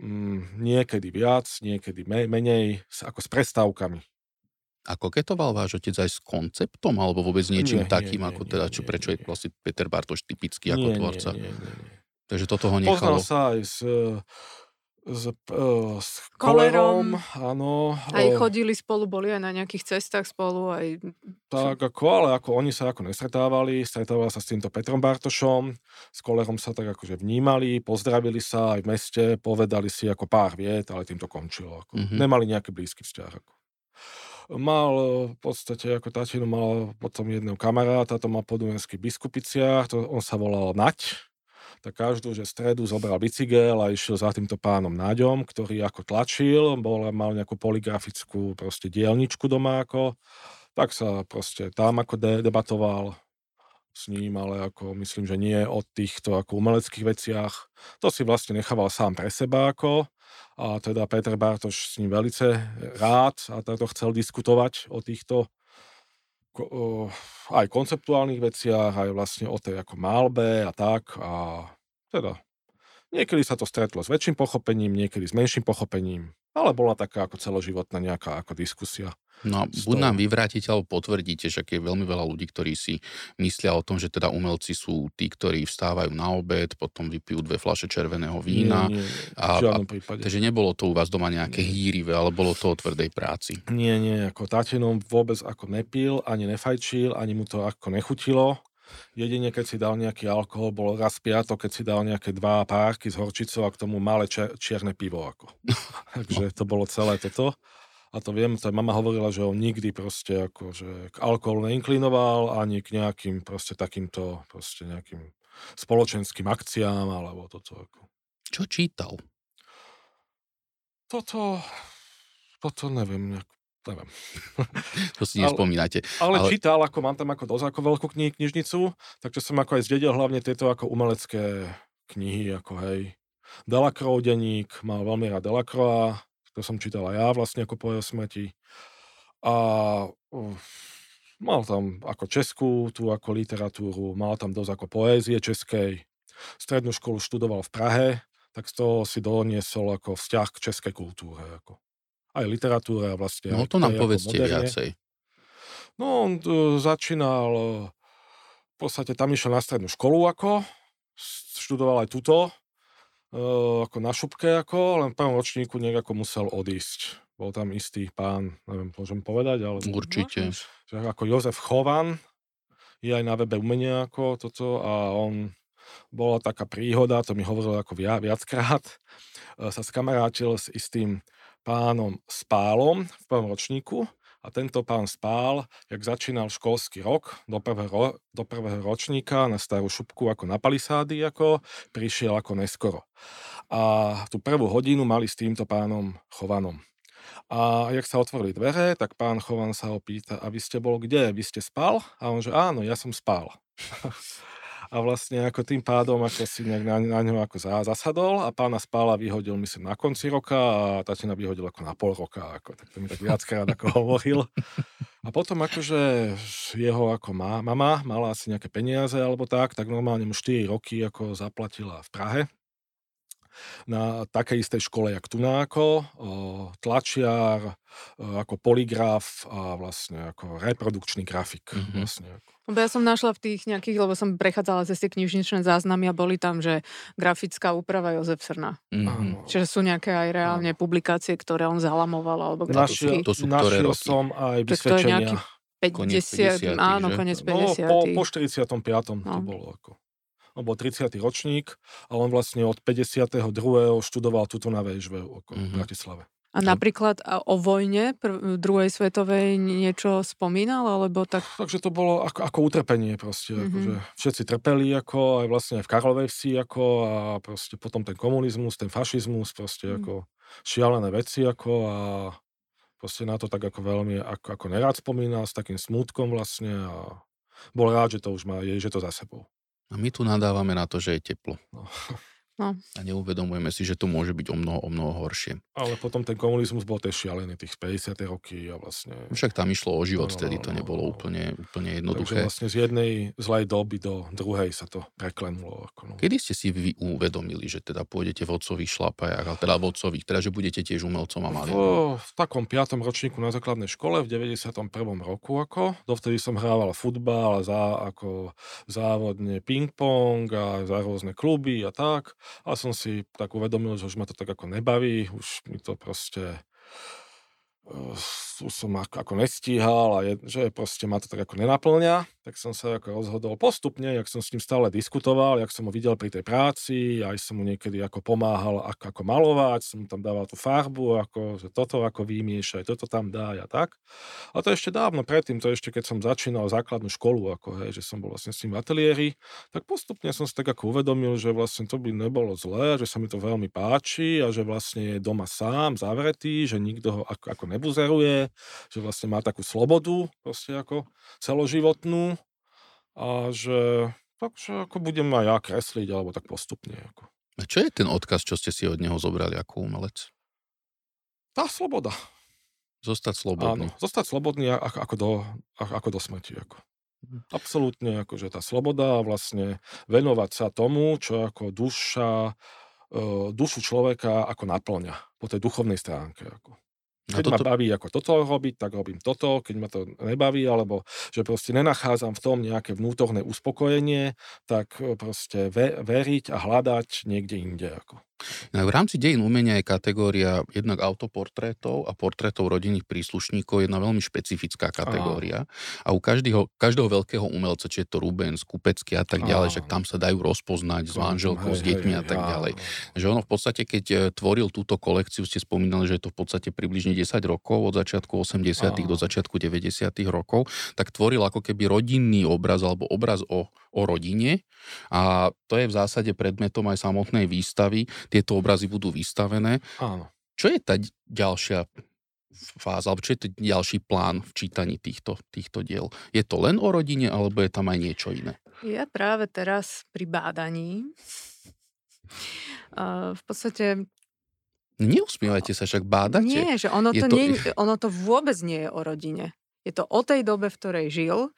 Niekedy viac, niekedy menej, ako s prestávkami. A koketoval váš otec aj s konceptom alebo vôbec niečím nie, prečo je vlastne Peter Bartoš typický ako tvorca? Nie. Takže toto ho nechalo. Poznal sa aj s Kollerom, áno. Aj chodili spolu, boli aj na nejakých cestách spolu. Aj... Tak ako, ale ako oni sa ako nestretávali, stretával sa s týmto Petrom Bartošom, s Kollerom sa tak akože vnímali, pozdravili sa aj v meste, povedali si ako pár viet, ale tým to končilo. Ako. Mm-hmm. Nemali nejaký blízky vzťah. Ako. Mal v podstate, ako tatino mal potom jedného kamaráta, to mal po Dunajských Biskupiciach, to on sa volal Nať, tak každú, že stredu zobral bicykel a išiel za týmto pánom Naďom, ktorý ako tlačil, mal nejakú poligrafickú proste dielničku doma ako, tak sa proste tam ako debatoval s ním, ale ako myslím, že nie o týchto ako umeleckých veciach. To si vlastne nechával sám pre seba ako, a teda Peter Bartoš s ním velice rád a takto chcel diskutovať o týchto aj konceptuálnych veciach, aj vlastne o tej ako malbe a tak. A teda niekedy sa to stretlo s väčším pochopením, niekedy s menším pochopením, ale bola taká ako celoživotná nejaká ako diskusia. No buď nám vyvrátite alebo potvrdíte, že je veľmi veľa ľudí, ktorí si myslia o tom, že teda umelci sú tí, ktorí vstávajú na obed, potom vypijú 2 fľaše červeného vína. Nie, v žiadnom prípade. Takže nebolo to u vás doma nejaké hýrivé, ale bolo to o tvrdej práci. Nie, ako tátinom vôbec ako nepil, ani nefajčil, ani mu to ako nechutilo. Jedine, keď si dal nejaký alkohol, bol raz piatok, keď si dal nejaké 2 párky s horčicou a k tomu malé čierne pivo. Ako. Takže to bolo celé toto. A to viem, to mama hovorila, že on nikdy proste akože k alkoholu neinklinoval, ani k nejakým proste takýmto proste nejakým spoločenským akciám, alebo toto ako. Čo čítal? Toto neviem, neviem. To si nespomínate. Ale čítal, ako mám tam ako dosť ako veľkú knižnicu, takže som ako aj zdedil hlavne tieto ako umelecké knihy, ako hej. Delacroix denník, mal veľmi rád Delacroix, to som čítal aj ja vlastne ako po jeho smrti. A mal tam ako českú, tú ako literatúru, mal tam dosť ako poézie českej. Strednú školu študoval v Prahe, tak z toho si doniesol ako vzťah k českej kultúre. Ako. Aj literatúre a vlastne... No to nám povedzte viacej. No on začínal, v podstate tam išiel na strednú školu ako, študoval aj túto, ako na šupke, ako, len v prvom ročníku nejako musel odísť. Bol tam istý pán, neviem, môžem povedať, ale... Určite. Že ako Jozef Chovan, je aj na webe umenia ako toto a on, bola taká príhoda, to mi hovoril ako viackrát, sa skamarátil s istým pánom Spálom v prvom ročníku a tento pán Spál, jak začínal školský rok do prvého ročníka na starú šupku ako na palisády, ako prišiel ako neskoro. A tú prvú hodinu mali s týmto pánom Chovanom. A jak sa otvorili dvere, tak pán Chovan sa ho pýta, a vy ste bol kde? Vy ste spal? A on že áno, ja som spal. A vlastne ako tým pádom ako si na ňo ako zasadol a pána Spála vyhodil myslím na konci roka a tatina vyhodil ako na pol roka. Ako, tak to mi tak viackrát ako hovoril. A potom akože jeho ako mama mala asi nejaké peniaze alebo tak normálne mu 4 roky ako zaplatila v Prahe. Na takej istej škole, jak tunáko, tlačiar, ako poligraf a vlastne ako reprodukčný grafik. Mm-hmm. Vlastne ako. Ja som našla v tých nejakých, lebo som prechádzala cez tie knižničné záznamy a boli tam, že grafická úprava Jozef Srna. Mm-hmm. Čiže sú nejaké aj reálne publikácie, ktoré on zalamoval. Alebo to sú ktoré roky? Som aj vysvedčenia. To je 50, áno, konec 50. No, po 45. No. To bolo ako... On bol 30. ročník a on vlastne od 52. študoval túto na VŠV okolo Bratislave. A napríklad o vojne druhej svetovej niečo spomínal, alebo tak... Takže to bolo ako utrpenie proste, akože všetci trpeli ako, aj vlastne aj v Karlovej vsi ako a proste potom ten komunizmus, ten fašizmus, proste ako šialené veci ako a proste na to tak ako veľmi ako nerád spomínal s takým smútkom vlastne a bol rád, že to už má, že to za sebou. A my tu nadávame na to, že je teplo. No. No. A neuvedomujeme si, že to môže byť o mnoho horšie. Ale potom ten komunizmus bol tiež šialený, tých 50. roky a vlastne... Však tam išlo o život, vtedy to nebolo úplne jednoduché. Takže vlastne z jednej zlej doby do druhej sa to preklenulo. Kedy ste si vy uvedomili, že teda pôjdete v otcových šlapajách, teda v otcových, teda že budete tiež umelcom a mali? V takom 5. ročníku na základnej škole, v 91. roku dovtedy som hrával futbal, závodne ping-pong a za rôzne kluby a tak. A som si tak uvedomil, že už ma to tak ako nebaví, už mi to proste som ako nestíhal a že proste ma to tak ako nenaplňa, tak som sa ako rozhodol postupne, jak som s ním stále diskutoval, jak som ho videl pri tej práci, aj som mu niekedy ako pomáhal ako malovať, som mu tam dával tú farbu, ako, že toto ako vymiešaj, toto tam daj a tak. A to ešte dávno predtým, to ešte keď som začínal základnú školu, ako, hej, že som bol vlastne s ním v ateliéri, tak postupne som si tak ako uvedomil, že vlastne to by nebolo zlé, že sa mi to veľmi páči a že vlastne je doma sám, zavretý, že nikto ho ako nebuzeruje, že vlastne má takú slobodu, proste ako celoživotnú a že takže ako budem aj ja kresliť, alebo tak postupne. Ako. A čo je ten odkaz, čo ste si od neho zobrali ako umelec? Tá sloboda. Zostať slobodný. Áno, zostať slobodný ako do smrti. Ako. Absolútne, akože tá sloboda vlastne venovať sa tomu, čo ako dušu človeka ako naplňa po tej duchovnej stránke. Ako. Keď ma baví ako toto robiť, tak robím toto, keď ma to nebaví, alebo že proste nenachádzam v tom nejaké vnútorné uspokojenie, tak proste veriť a hľadať niekde inde. Ako. V rámci dejín umenia je kategória jednak autoportrétov a portrétov rodinných príslušníkov jedna veľmi špecifická kategória. A u každého veľkého umelca, či je to Rubens, Kupecký a tak ďalej, však tam sa dajú rozpoznať s manželkou, s deťmi a tak ďalej. Že ono v podstate, keď tvoril túto kolekciu, ste spomínali, že je to v podstate približne 10 rokov, od začiatku 80. do začiatku 90. rokov, tak tvoril ako keby rodinný obraz alebo obraz o rodine a to je v zásade predmetom aj samotnej výstavy. Tieto obrazy budú vystavené. Áno. Čo je tá ďalšia fáza, alebo čo je ďalší plán v čítaní týchto diel? Je to len o rodine, alebo je tam aj niečo iné? Ja práve teraz pri bádaní v podstate... Neusmievajte sa, však bádate. Nie, že ono to vôbec nie je o rodine. Je to o tej dobe, v ktorej žil.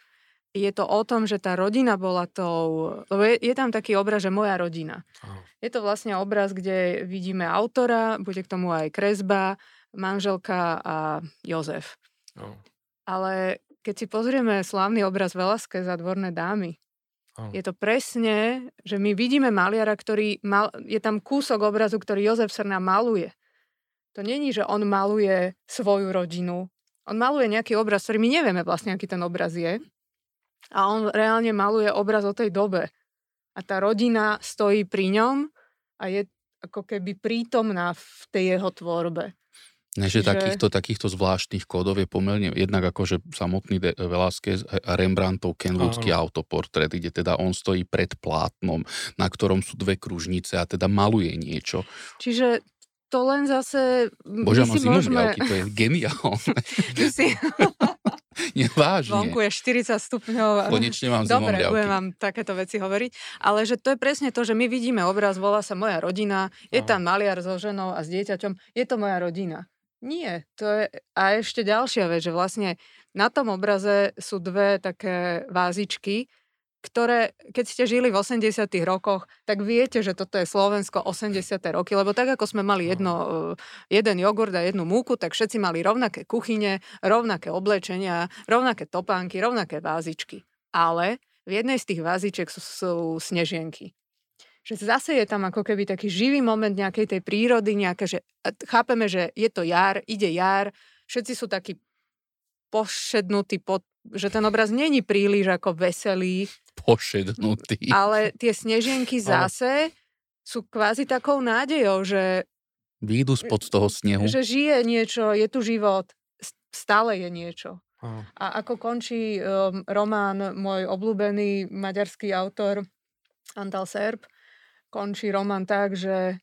Je to o tom, že tá rodina bola tou... Lebo je tam taký obraz, že moja rodina. Oh. Je to vlastne obraz, kde vidíme autora, bude k tomu aj kresba, manželka a Jozef. Oh. Ale keď si pozrieme slávny obraz Velázqueza Dvorné dámy, je to presne, že my vidíme maliara, ktorý je tam kúsok obrazu, ktorý Jozef Srna maluje. To není, že on maluje svoju rodinu. On maluje nejaký obraz, ktorý my nevieme vlastne, aký ten obraz je. A on reálne maluje obraz o tej dobe. A tá rodina stojí pri ňom a je ako keby prítomná v tej jeho tvorbe. Že takýchto zvláštnych kódov je pomerne jednak akože samotný Velázquez a Rembrandtov Kenwoodský autoportrét, kde teda on stojí pred plátnom, na ktorom sú dve kružnice a teda maluje niečo. Čiže to len zase... Bože, mám zimomriavky, to je geniálne. Nevážne. Vonku je 40 stupňov. Konečne mám zimomriavky. Dobre, budem vám takéto veci hovoriť. Ale že to je presne to, že my vidíme obraz, volá sa Moja rodina, je tam maliar so ženou a s dieťaťom, je to moja rodina. Nie, to je... A ešte ďalšia vec, že vlastne na tom obraze sú dve také vázičky, ktoré, keď ste žili v 80. rokoch, tak viete, že toto je Slovensko 80. roky, lebo tak, ako sme mali jeden jogurt a jednu múku, tak všetci mali rovnaké kuchyne, rovnaké oblečenia, rovnaké topánky, rovnaké vázičky. Ale v jednej z tých vázičiek sú snežienky. Že zase je tam ako keby taký živý moment nejakej tej prírody, nejaké, že chápeme, že je to jar, ide jar, všetci sú takí pošednutí, že ten obraz není príliš ako veselý. Pošednutý. Ale tie snežienky zase sú kvázi takou nádejou, že... Výjdu spod toho snehu. Že žije niečo, je tu život, stále je niečo. A ako končí román môj obľúbený maďarský autor Antal Szerb, končí román tak, že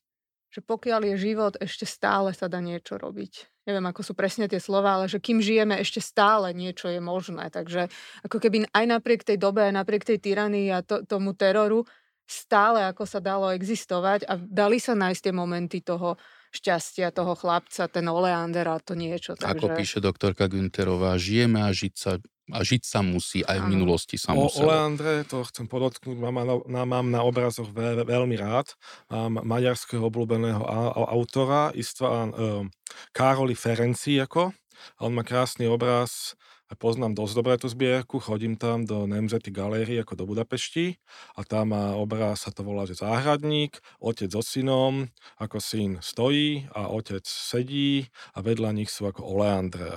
pokiaľ je život, ešte stále sa dá niečo robiť. Neviem, ako sú presne tie slova, ale že kým žijeme, ešte stále niečo je možné. Takže ako keby aj napriek tej dobe, aj napriek tej tyranii a tomu teroru, stále, ako sa dalo existovať a dali sa nájsť tie momenty toho šťastia, toho chlapca, ten oleander a to niečo. Takže... Ako píše doktorka Günterová, žijeme a žiť sa musí, aj v minulosti sa muselo. O oleandre, to chcem podotknúť, mám na obrazoch veľmi rád, mám maďarského obľúbeného autora, István Károly Ferenczy, on má krásny obraz. A poznám dosť dobre tú zbierku, chodím tam do Nemzeti galérie ako do Budapešti a tam má obraz, sa to volá, že Záhradník, otec so synom, ako syn stojí a otec sedí a vedľa nich sú ako oleandre.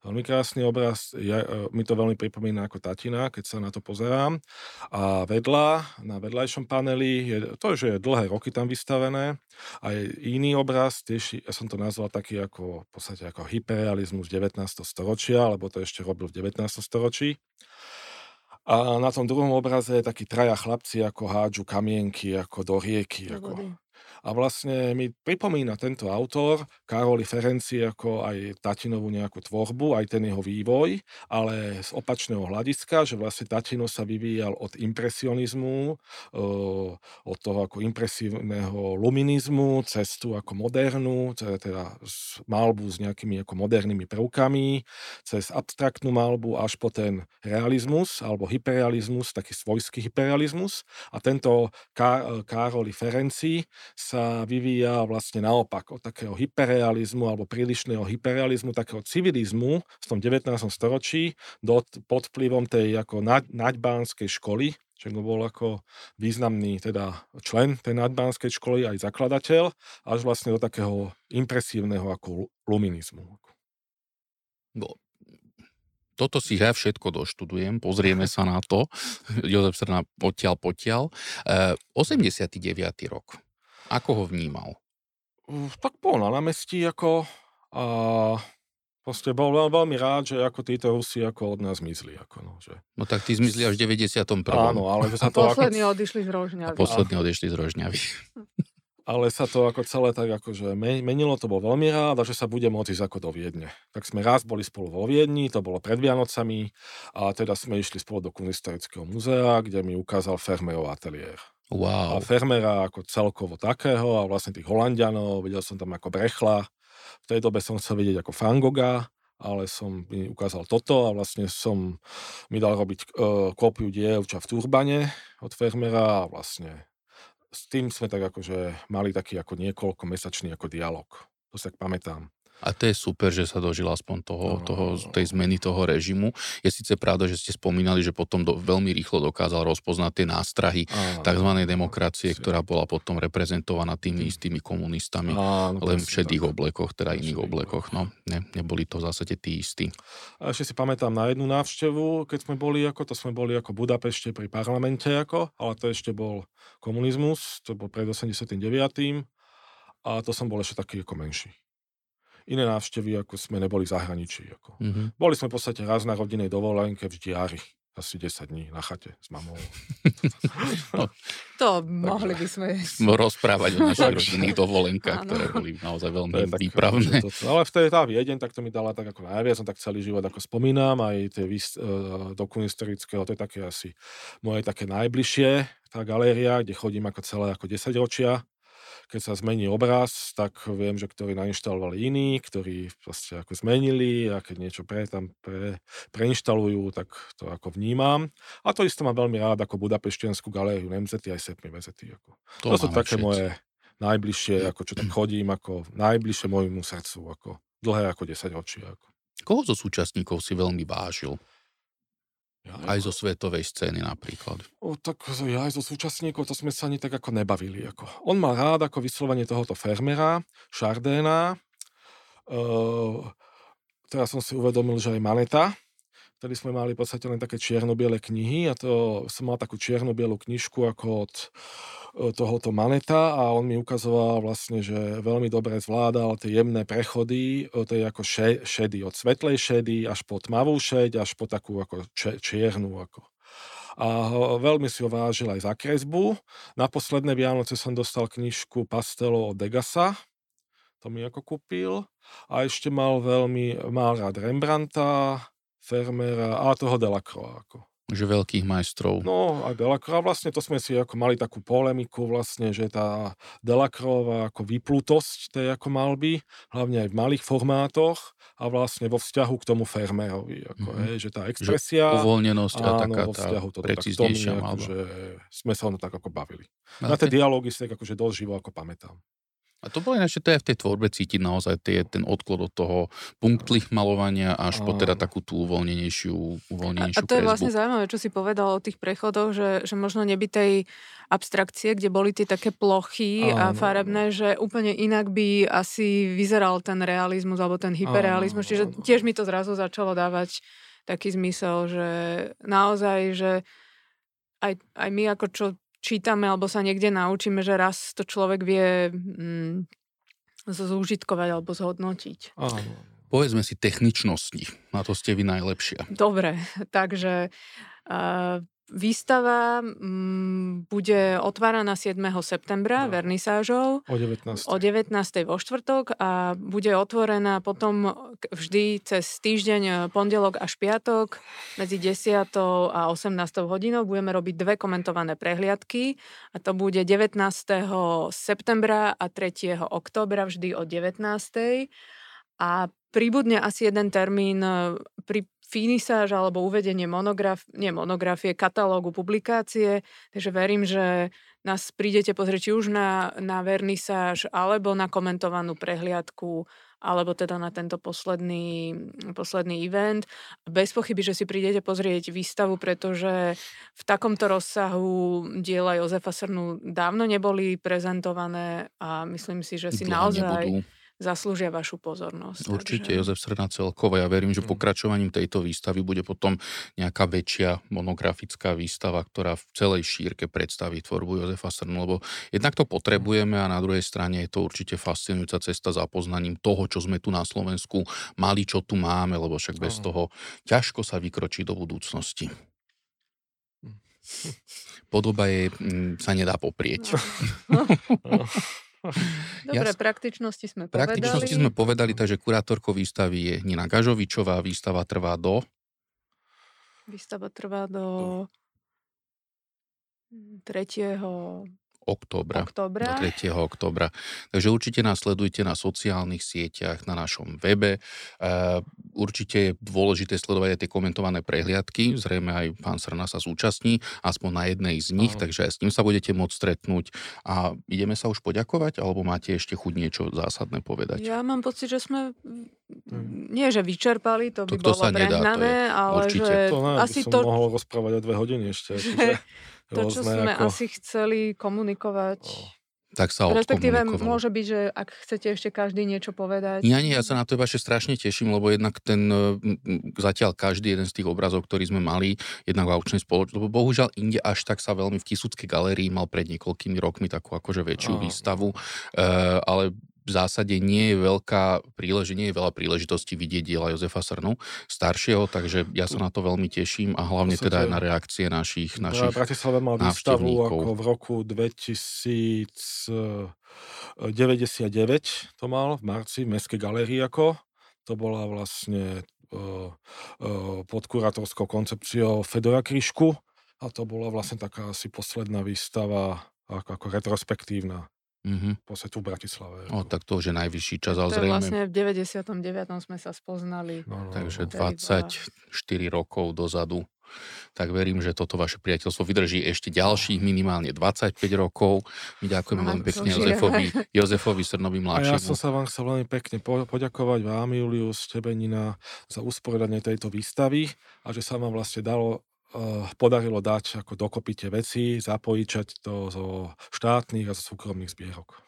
Veľmi krásny obraz, mi to veľmi pripomína ako tatina, keď sa na to pozerám. A na vedľajšom paneli, je dlhé roky tam vystavené, a je iný obraz, tiež, ja som to nazval taký ako, v podstate ako hyperrealizmus 19. storočia, lebo to ešte robil v 19. storočí. A na tom druhom obraze je takí traja chlapci, ako hádžu kamienky, ako do rieky, A vlastne mi pripomína tento autor, Károly Ferenczy, ako aj tatinovú nejakú tvorbu, aj ten jeho vývoj, ale z opačného hľadiska, že vlastne tatino sa vyvíjal od impresionizmu, od toho ako impresívneho luminizmu, cestu ako modernú, teda malbu s nejakými ako modernými prvkami, cez abstraktnú malbu až po ten realizmus, alebo hyperrealizmus, taký svojský hyperrealizmus. A tento Károly Ferenczy sa vyvíja vlastne naopak od takého hyperrealizmu alebo prílišného hyperrealizmu, takého civilizmu v tom 19. storočí pod vplyvom tej ako naďbánskej školy, že bol ako významný teda člen tej naďbánskej školy, aj zakladateľ, až vlastne do takého impresívneho ako luminizmu. No, toto si ja všetko doštudujem, pozrieme sa na to. Jozef Srna potiaľ. 89. rok. Ako ho vnímal? Tak bol na námestí a proste bol veľmi rád, že ako títo Rusi od nás zmizli. No tak tí zmizli až v 91. Áno, ale sa to poslední odišli z Rožňavy. Ale sa to ako celé tak akože menilo, to bol veľmi rád a že sa bude môcť ísť do Viedne. Tak sme raz boli spolu vo Viedni, to bolo pred Vianocami a teda sme išli spolu do Kunsthistorického múzea, kde mi ukázal Vermeerov ateliér. Wow. A Vermeera ako celkovo takého a vlastne tých Holandianov, videl som tam ako Brechla. V tej dobe som chcel vidieť ako Van Gogha, ale som mi ukázal toto a vlastne som mi dal robiť kópiu dievča v turbane od Vermeera a vlastne s tým sme tak akože mali taký ako niekoľko mesačný ako dialog. To sa tak pamätám. A to je super, že sa dožil aspoň tej zmeny toho režimu. Je síce pravda, že ste spomínali, že potom veľmi rýchlo dokázal rozpoznať tie nástrahy tzv. Demokracie, ktorá bola potom reprezentovaná tými istými komunistami, len v šedých oblekoch, teda iných oblekoch. No, neboli to v zásade tí istí. A ešte si pamätám na jednu návštevu, keď sme boli ako v Budapešte pri parlamente, ale to ešte bol komunizmus, to bol pred 89. A to som bol ešte taký ako menší. Iné návštevy, ako sme neboli v zahraničí. Boli sme v podstate raz na rodinnej dovolenke v Ždiári. Asi 10 dní na chate s mamou. To mohli by sme rozprávať o našich rodinných dovolenkách, ktoré boli naozaj veľmi výpravné. Ale vtedy tá Viedeň, tak to mi dala tak ako najviac, som tak celý život ako spomínam, aj tie dokumenty historického, to je také asi moje také najbližšie, tá galéria, kde chodím ako celé ako 10 ročia. Keď sa zmení obraz, tak viem, že ktorí nainštalovali iní, ktorí proste ako zmenili a keď niečo preinštalujú, tak to ako vnímam. A to isto mám veľmi rád ako Budapešťanskú galériu Nemzeti aj Sepmi Vezeti. To sú také moje najbližšie, ako čo tam chodím, ako najbližšie môjmu srdcu, ako dlhé ako 10 ročí. Koho zo súčasníkov si veľmi vážil? Aj zo svetovej scény napríklad. Tak ja aj zo súčasníkov, to sme sa ani tak ako nebavili. On mal rád ako vyslovenie tohoto Vermeera, Chardéna, teraz som si uvedomil, že aj Maneta, vtedy sme mali v podstate len také čierno-biele knihy a to som mal takú čierno-bielú knižku ako od tohoto Maneta a on mi ukazoval vlastne, že veľmi dobre zvládal tie jemné prechody, to je ako šedy, od svetlej šedy až po tmavú šeď, až po takú ako čiernu. A veľmi si ho vážil aj za kresbu. Na posledné Vianoce som dostal knižku Pastelo od Degasa, to mi ako kúpil a ešte mal rád Rembrandta, Vermeera a toho Delacroix. Že veľkých majstrov. No a Delacroix vlastne, to sme si ako mali takú polemiku vlastne, že tá Delacroix ako vyplutosť tej ako malby, hlavne aj v malých formátoch a vlastne vo vzťahu k tomu Vermeerovi. Že tá expresia... Že uvoľnenosť a taká tá precíznejšia malba. Že sme sa ono tak ako bavili. Vlastne? Na tie dialógy si tak akože dosť živo ako pamätám. A to bolo ináč, že to aj v tej tvorbe cítiť naozaj ten odklon od toho punktlich malovania až po teda takú tú uvoľnenejšiu kresbu. A to je vlastne zaujímavé, čo si povedal o tých prechodoch, že možno neby tej abstrakcie, kde boli tie také plochy a farebné, že úplne inak by asi vyzeral ten realizmus alebo ten hyperrealizmus. Čiže tiež mi to zrazu začalo dávať taký zmysel, že naozaj, že aj my ako čo čítame alebo sa niekde naučíme, že raz to človek vie zúžitkovať alebo zhodnotiť. Áno. Povedzme si techničnosti, na to ste vy najlepšia. Dobre, takže výstava bude otváraná 7. septembra vernisážou. O 19. Vo štvrtok a bude otvorená potom vždy cez týždeň pondelok až piatok medzi 10. a 18. hodinou. Budeme robiť dve komentované prehliadky a to bude 19. septembra a 3. októbra vždy o 19. A príbudne asi jeden termín pri finisáž alebo uvedenie monografie, katalógu, publikácie. Takže verím, že nás prídete pozrieť či už na vernisáž alebo na komentovanú prehliadku alebo teda na tento posledný event. Bez pochyby, že si prídete pozrieť výstavu, pretože v takomto rozsahu diela Jozefa Srnu dávno neboli prezentované a myslím si, že si naozaj... Nebudú. Zaslúžia vašu pozornosť. Určite, takže... Jozef Srna celkovo. Ja verím, že pokračovaním tejto výstavy bude potom nejaká väčšia monografická výstava, ktorá v celej šírke predstaví tvorbu Jozefa Srnu, lebo jednak to potrebujeme a na druhej strane je to určite fascinujúca cesta za poznaním toho, čo sme tu na Slovensku mali, čo tu máme, lebo však bez toho ťažko sa vykročí do budúcnosti. Podoba jej sa nedá poprieť. No. Dobre, praktičnosti sme povedali, takže kurátorkou výstavy je Nina Gažovičová. Výstava trvá do 3. októbra. Takže určite nás sledujte na sociálnych sieťach, na našom webe. Určite je dôležité sledovať aj tie komentované prehliadky. Zrejme aj pán Srna sa zúčastní, aspoň na jednej z nich, takže aj s ním sa budete môcť stretnúť. A ideme sa už poďakovať, alebo máte ešte chuť niečo zásadné povedať? Ja mám pocit, že sme... Nie, že vyčerpali, to by bolo prehnané, ale určite. Že... To mohol rozprávať o 2 hodiny ešte. To, čo sme asi chceli komunikovať... Tak sa respektíve môže byť, že ak chcete ešte každý niečo povedať. Nie, ja sa na to ešte strašne teším, lebo jednak zatiaľ každý jeden z tých obrazov, ktorý sme mali, jednak v aukčnej spoločnosti, lebo bohužiaľ inde až tak sa veľmi v Kisuckej galérii mal pred niekoľkými rokmi takú akože väčšiu výstavu, ale... V zásade nie je veľa príležitostí vidieť diela Jozefa Srnu staršieho, takže ja sa na to veľmi teším a hlavne teda aj na reakcie našich návštevníkov. Bratislava mal výstavu ako v roku 2099, to mal v marci v Mestskej galérii ako. To bola vlastne pod kurátorskou koncepciou Fedora Kryšku a to bola vlastne taká asi posledná výstava ako retrospektívna. Posledná tu v Bratislave. Tak to už je najvyšší čas. To je vlastne v 99. sme sa spoznali. Takže 24 rokov dozadu. Tak verím, že toto vaše priateľstvo vydrží ešte ďalších minimálne 25 rokov. My ďakujeme veľmi pekne Jozefovi Srnovi mladšiemu. A ja som sa vám chcel veľmi pekne poďakovať vám, Julius, tebe, Nina, za usporiadanie tejto výstavy a že sa vám vlastne podarilo dať ako dokopy tie veci, zapojičať to zo štátnych a zo súkromných zbierok.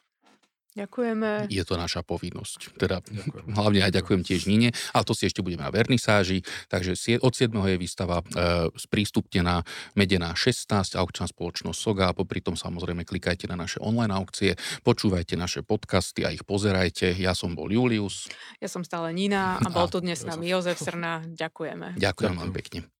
Ďakujeme. Je to naša povinnosť. Teda ďakujeme. Hlavne aj ďakujem tiež Nine, ale to si ešte budeme na vernisáži. Takže od 7. je výstava sprístupnená Medená 16, aukčná spoločnosť Soga. A popri tom samozrejme klikajte na naše online aukcie, počúvajte naše podcasty a ich pozerajte. Ja som bol Julius. Ja som stále Nina a bol tu dnes s nami Jozef Srna. Ďakujeme. Ďakujem vám pekne.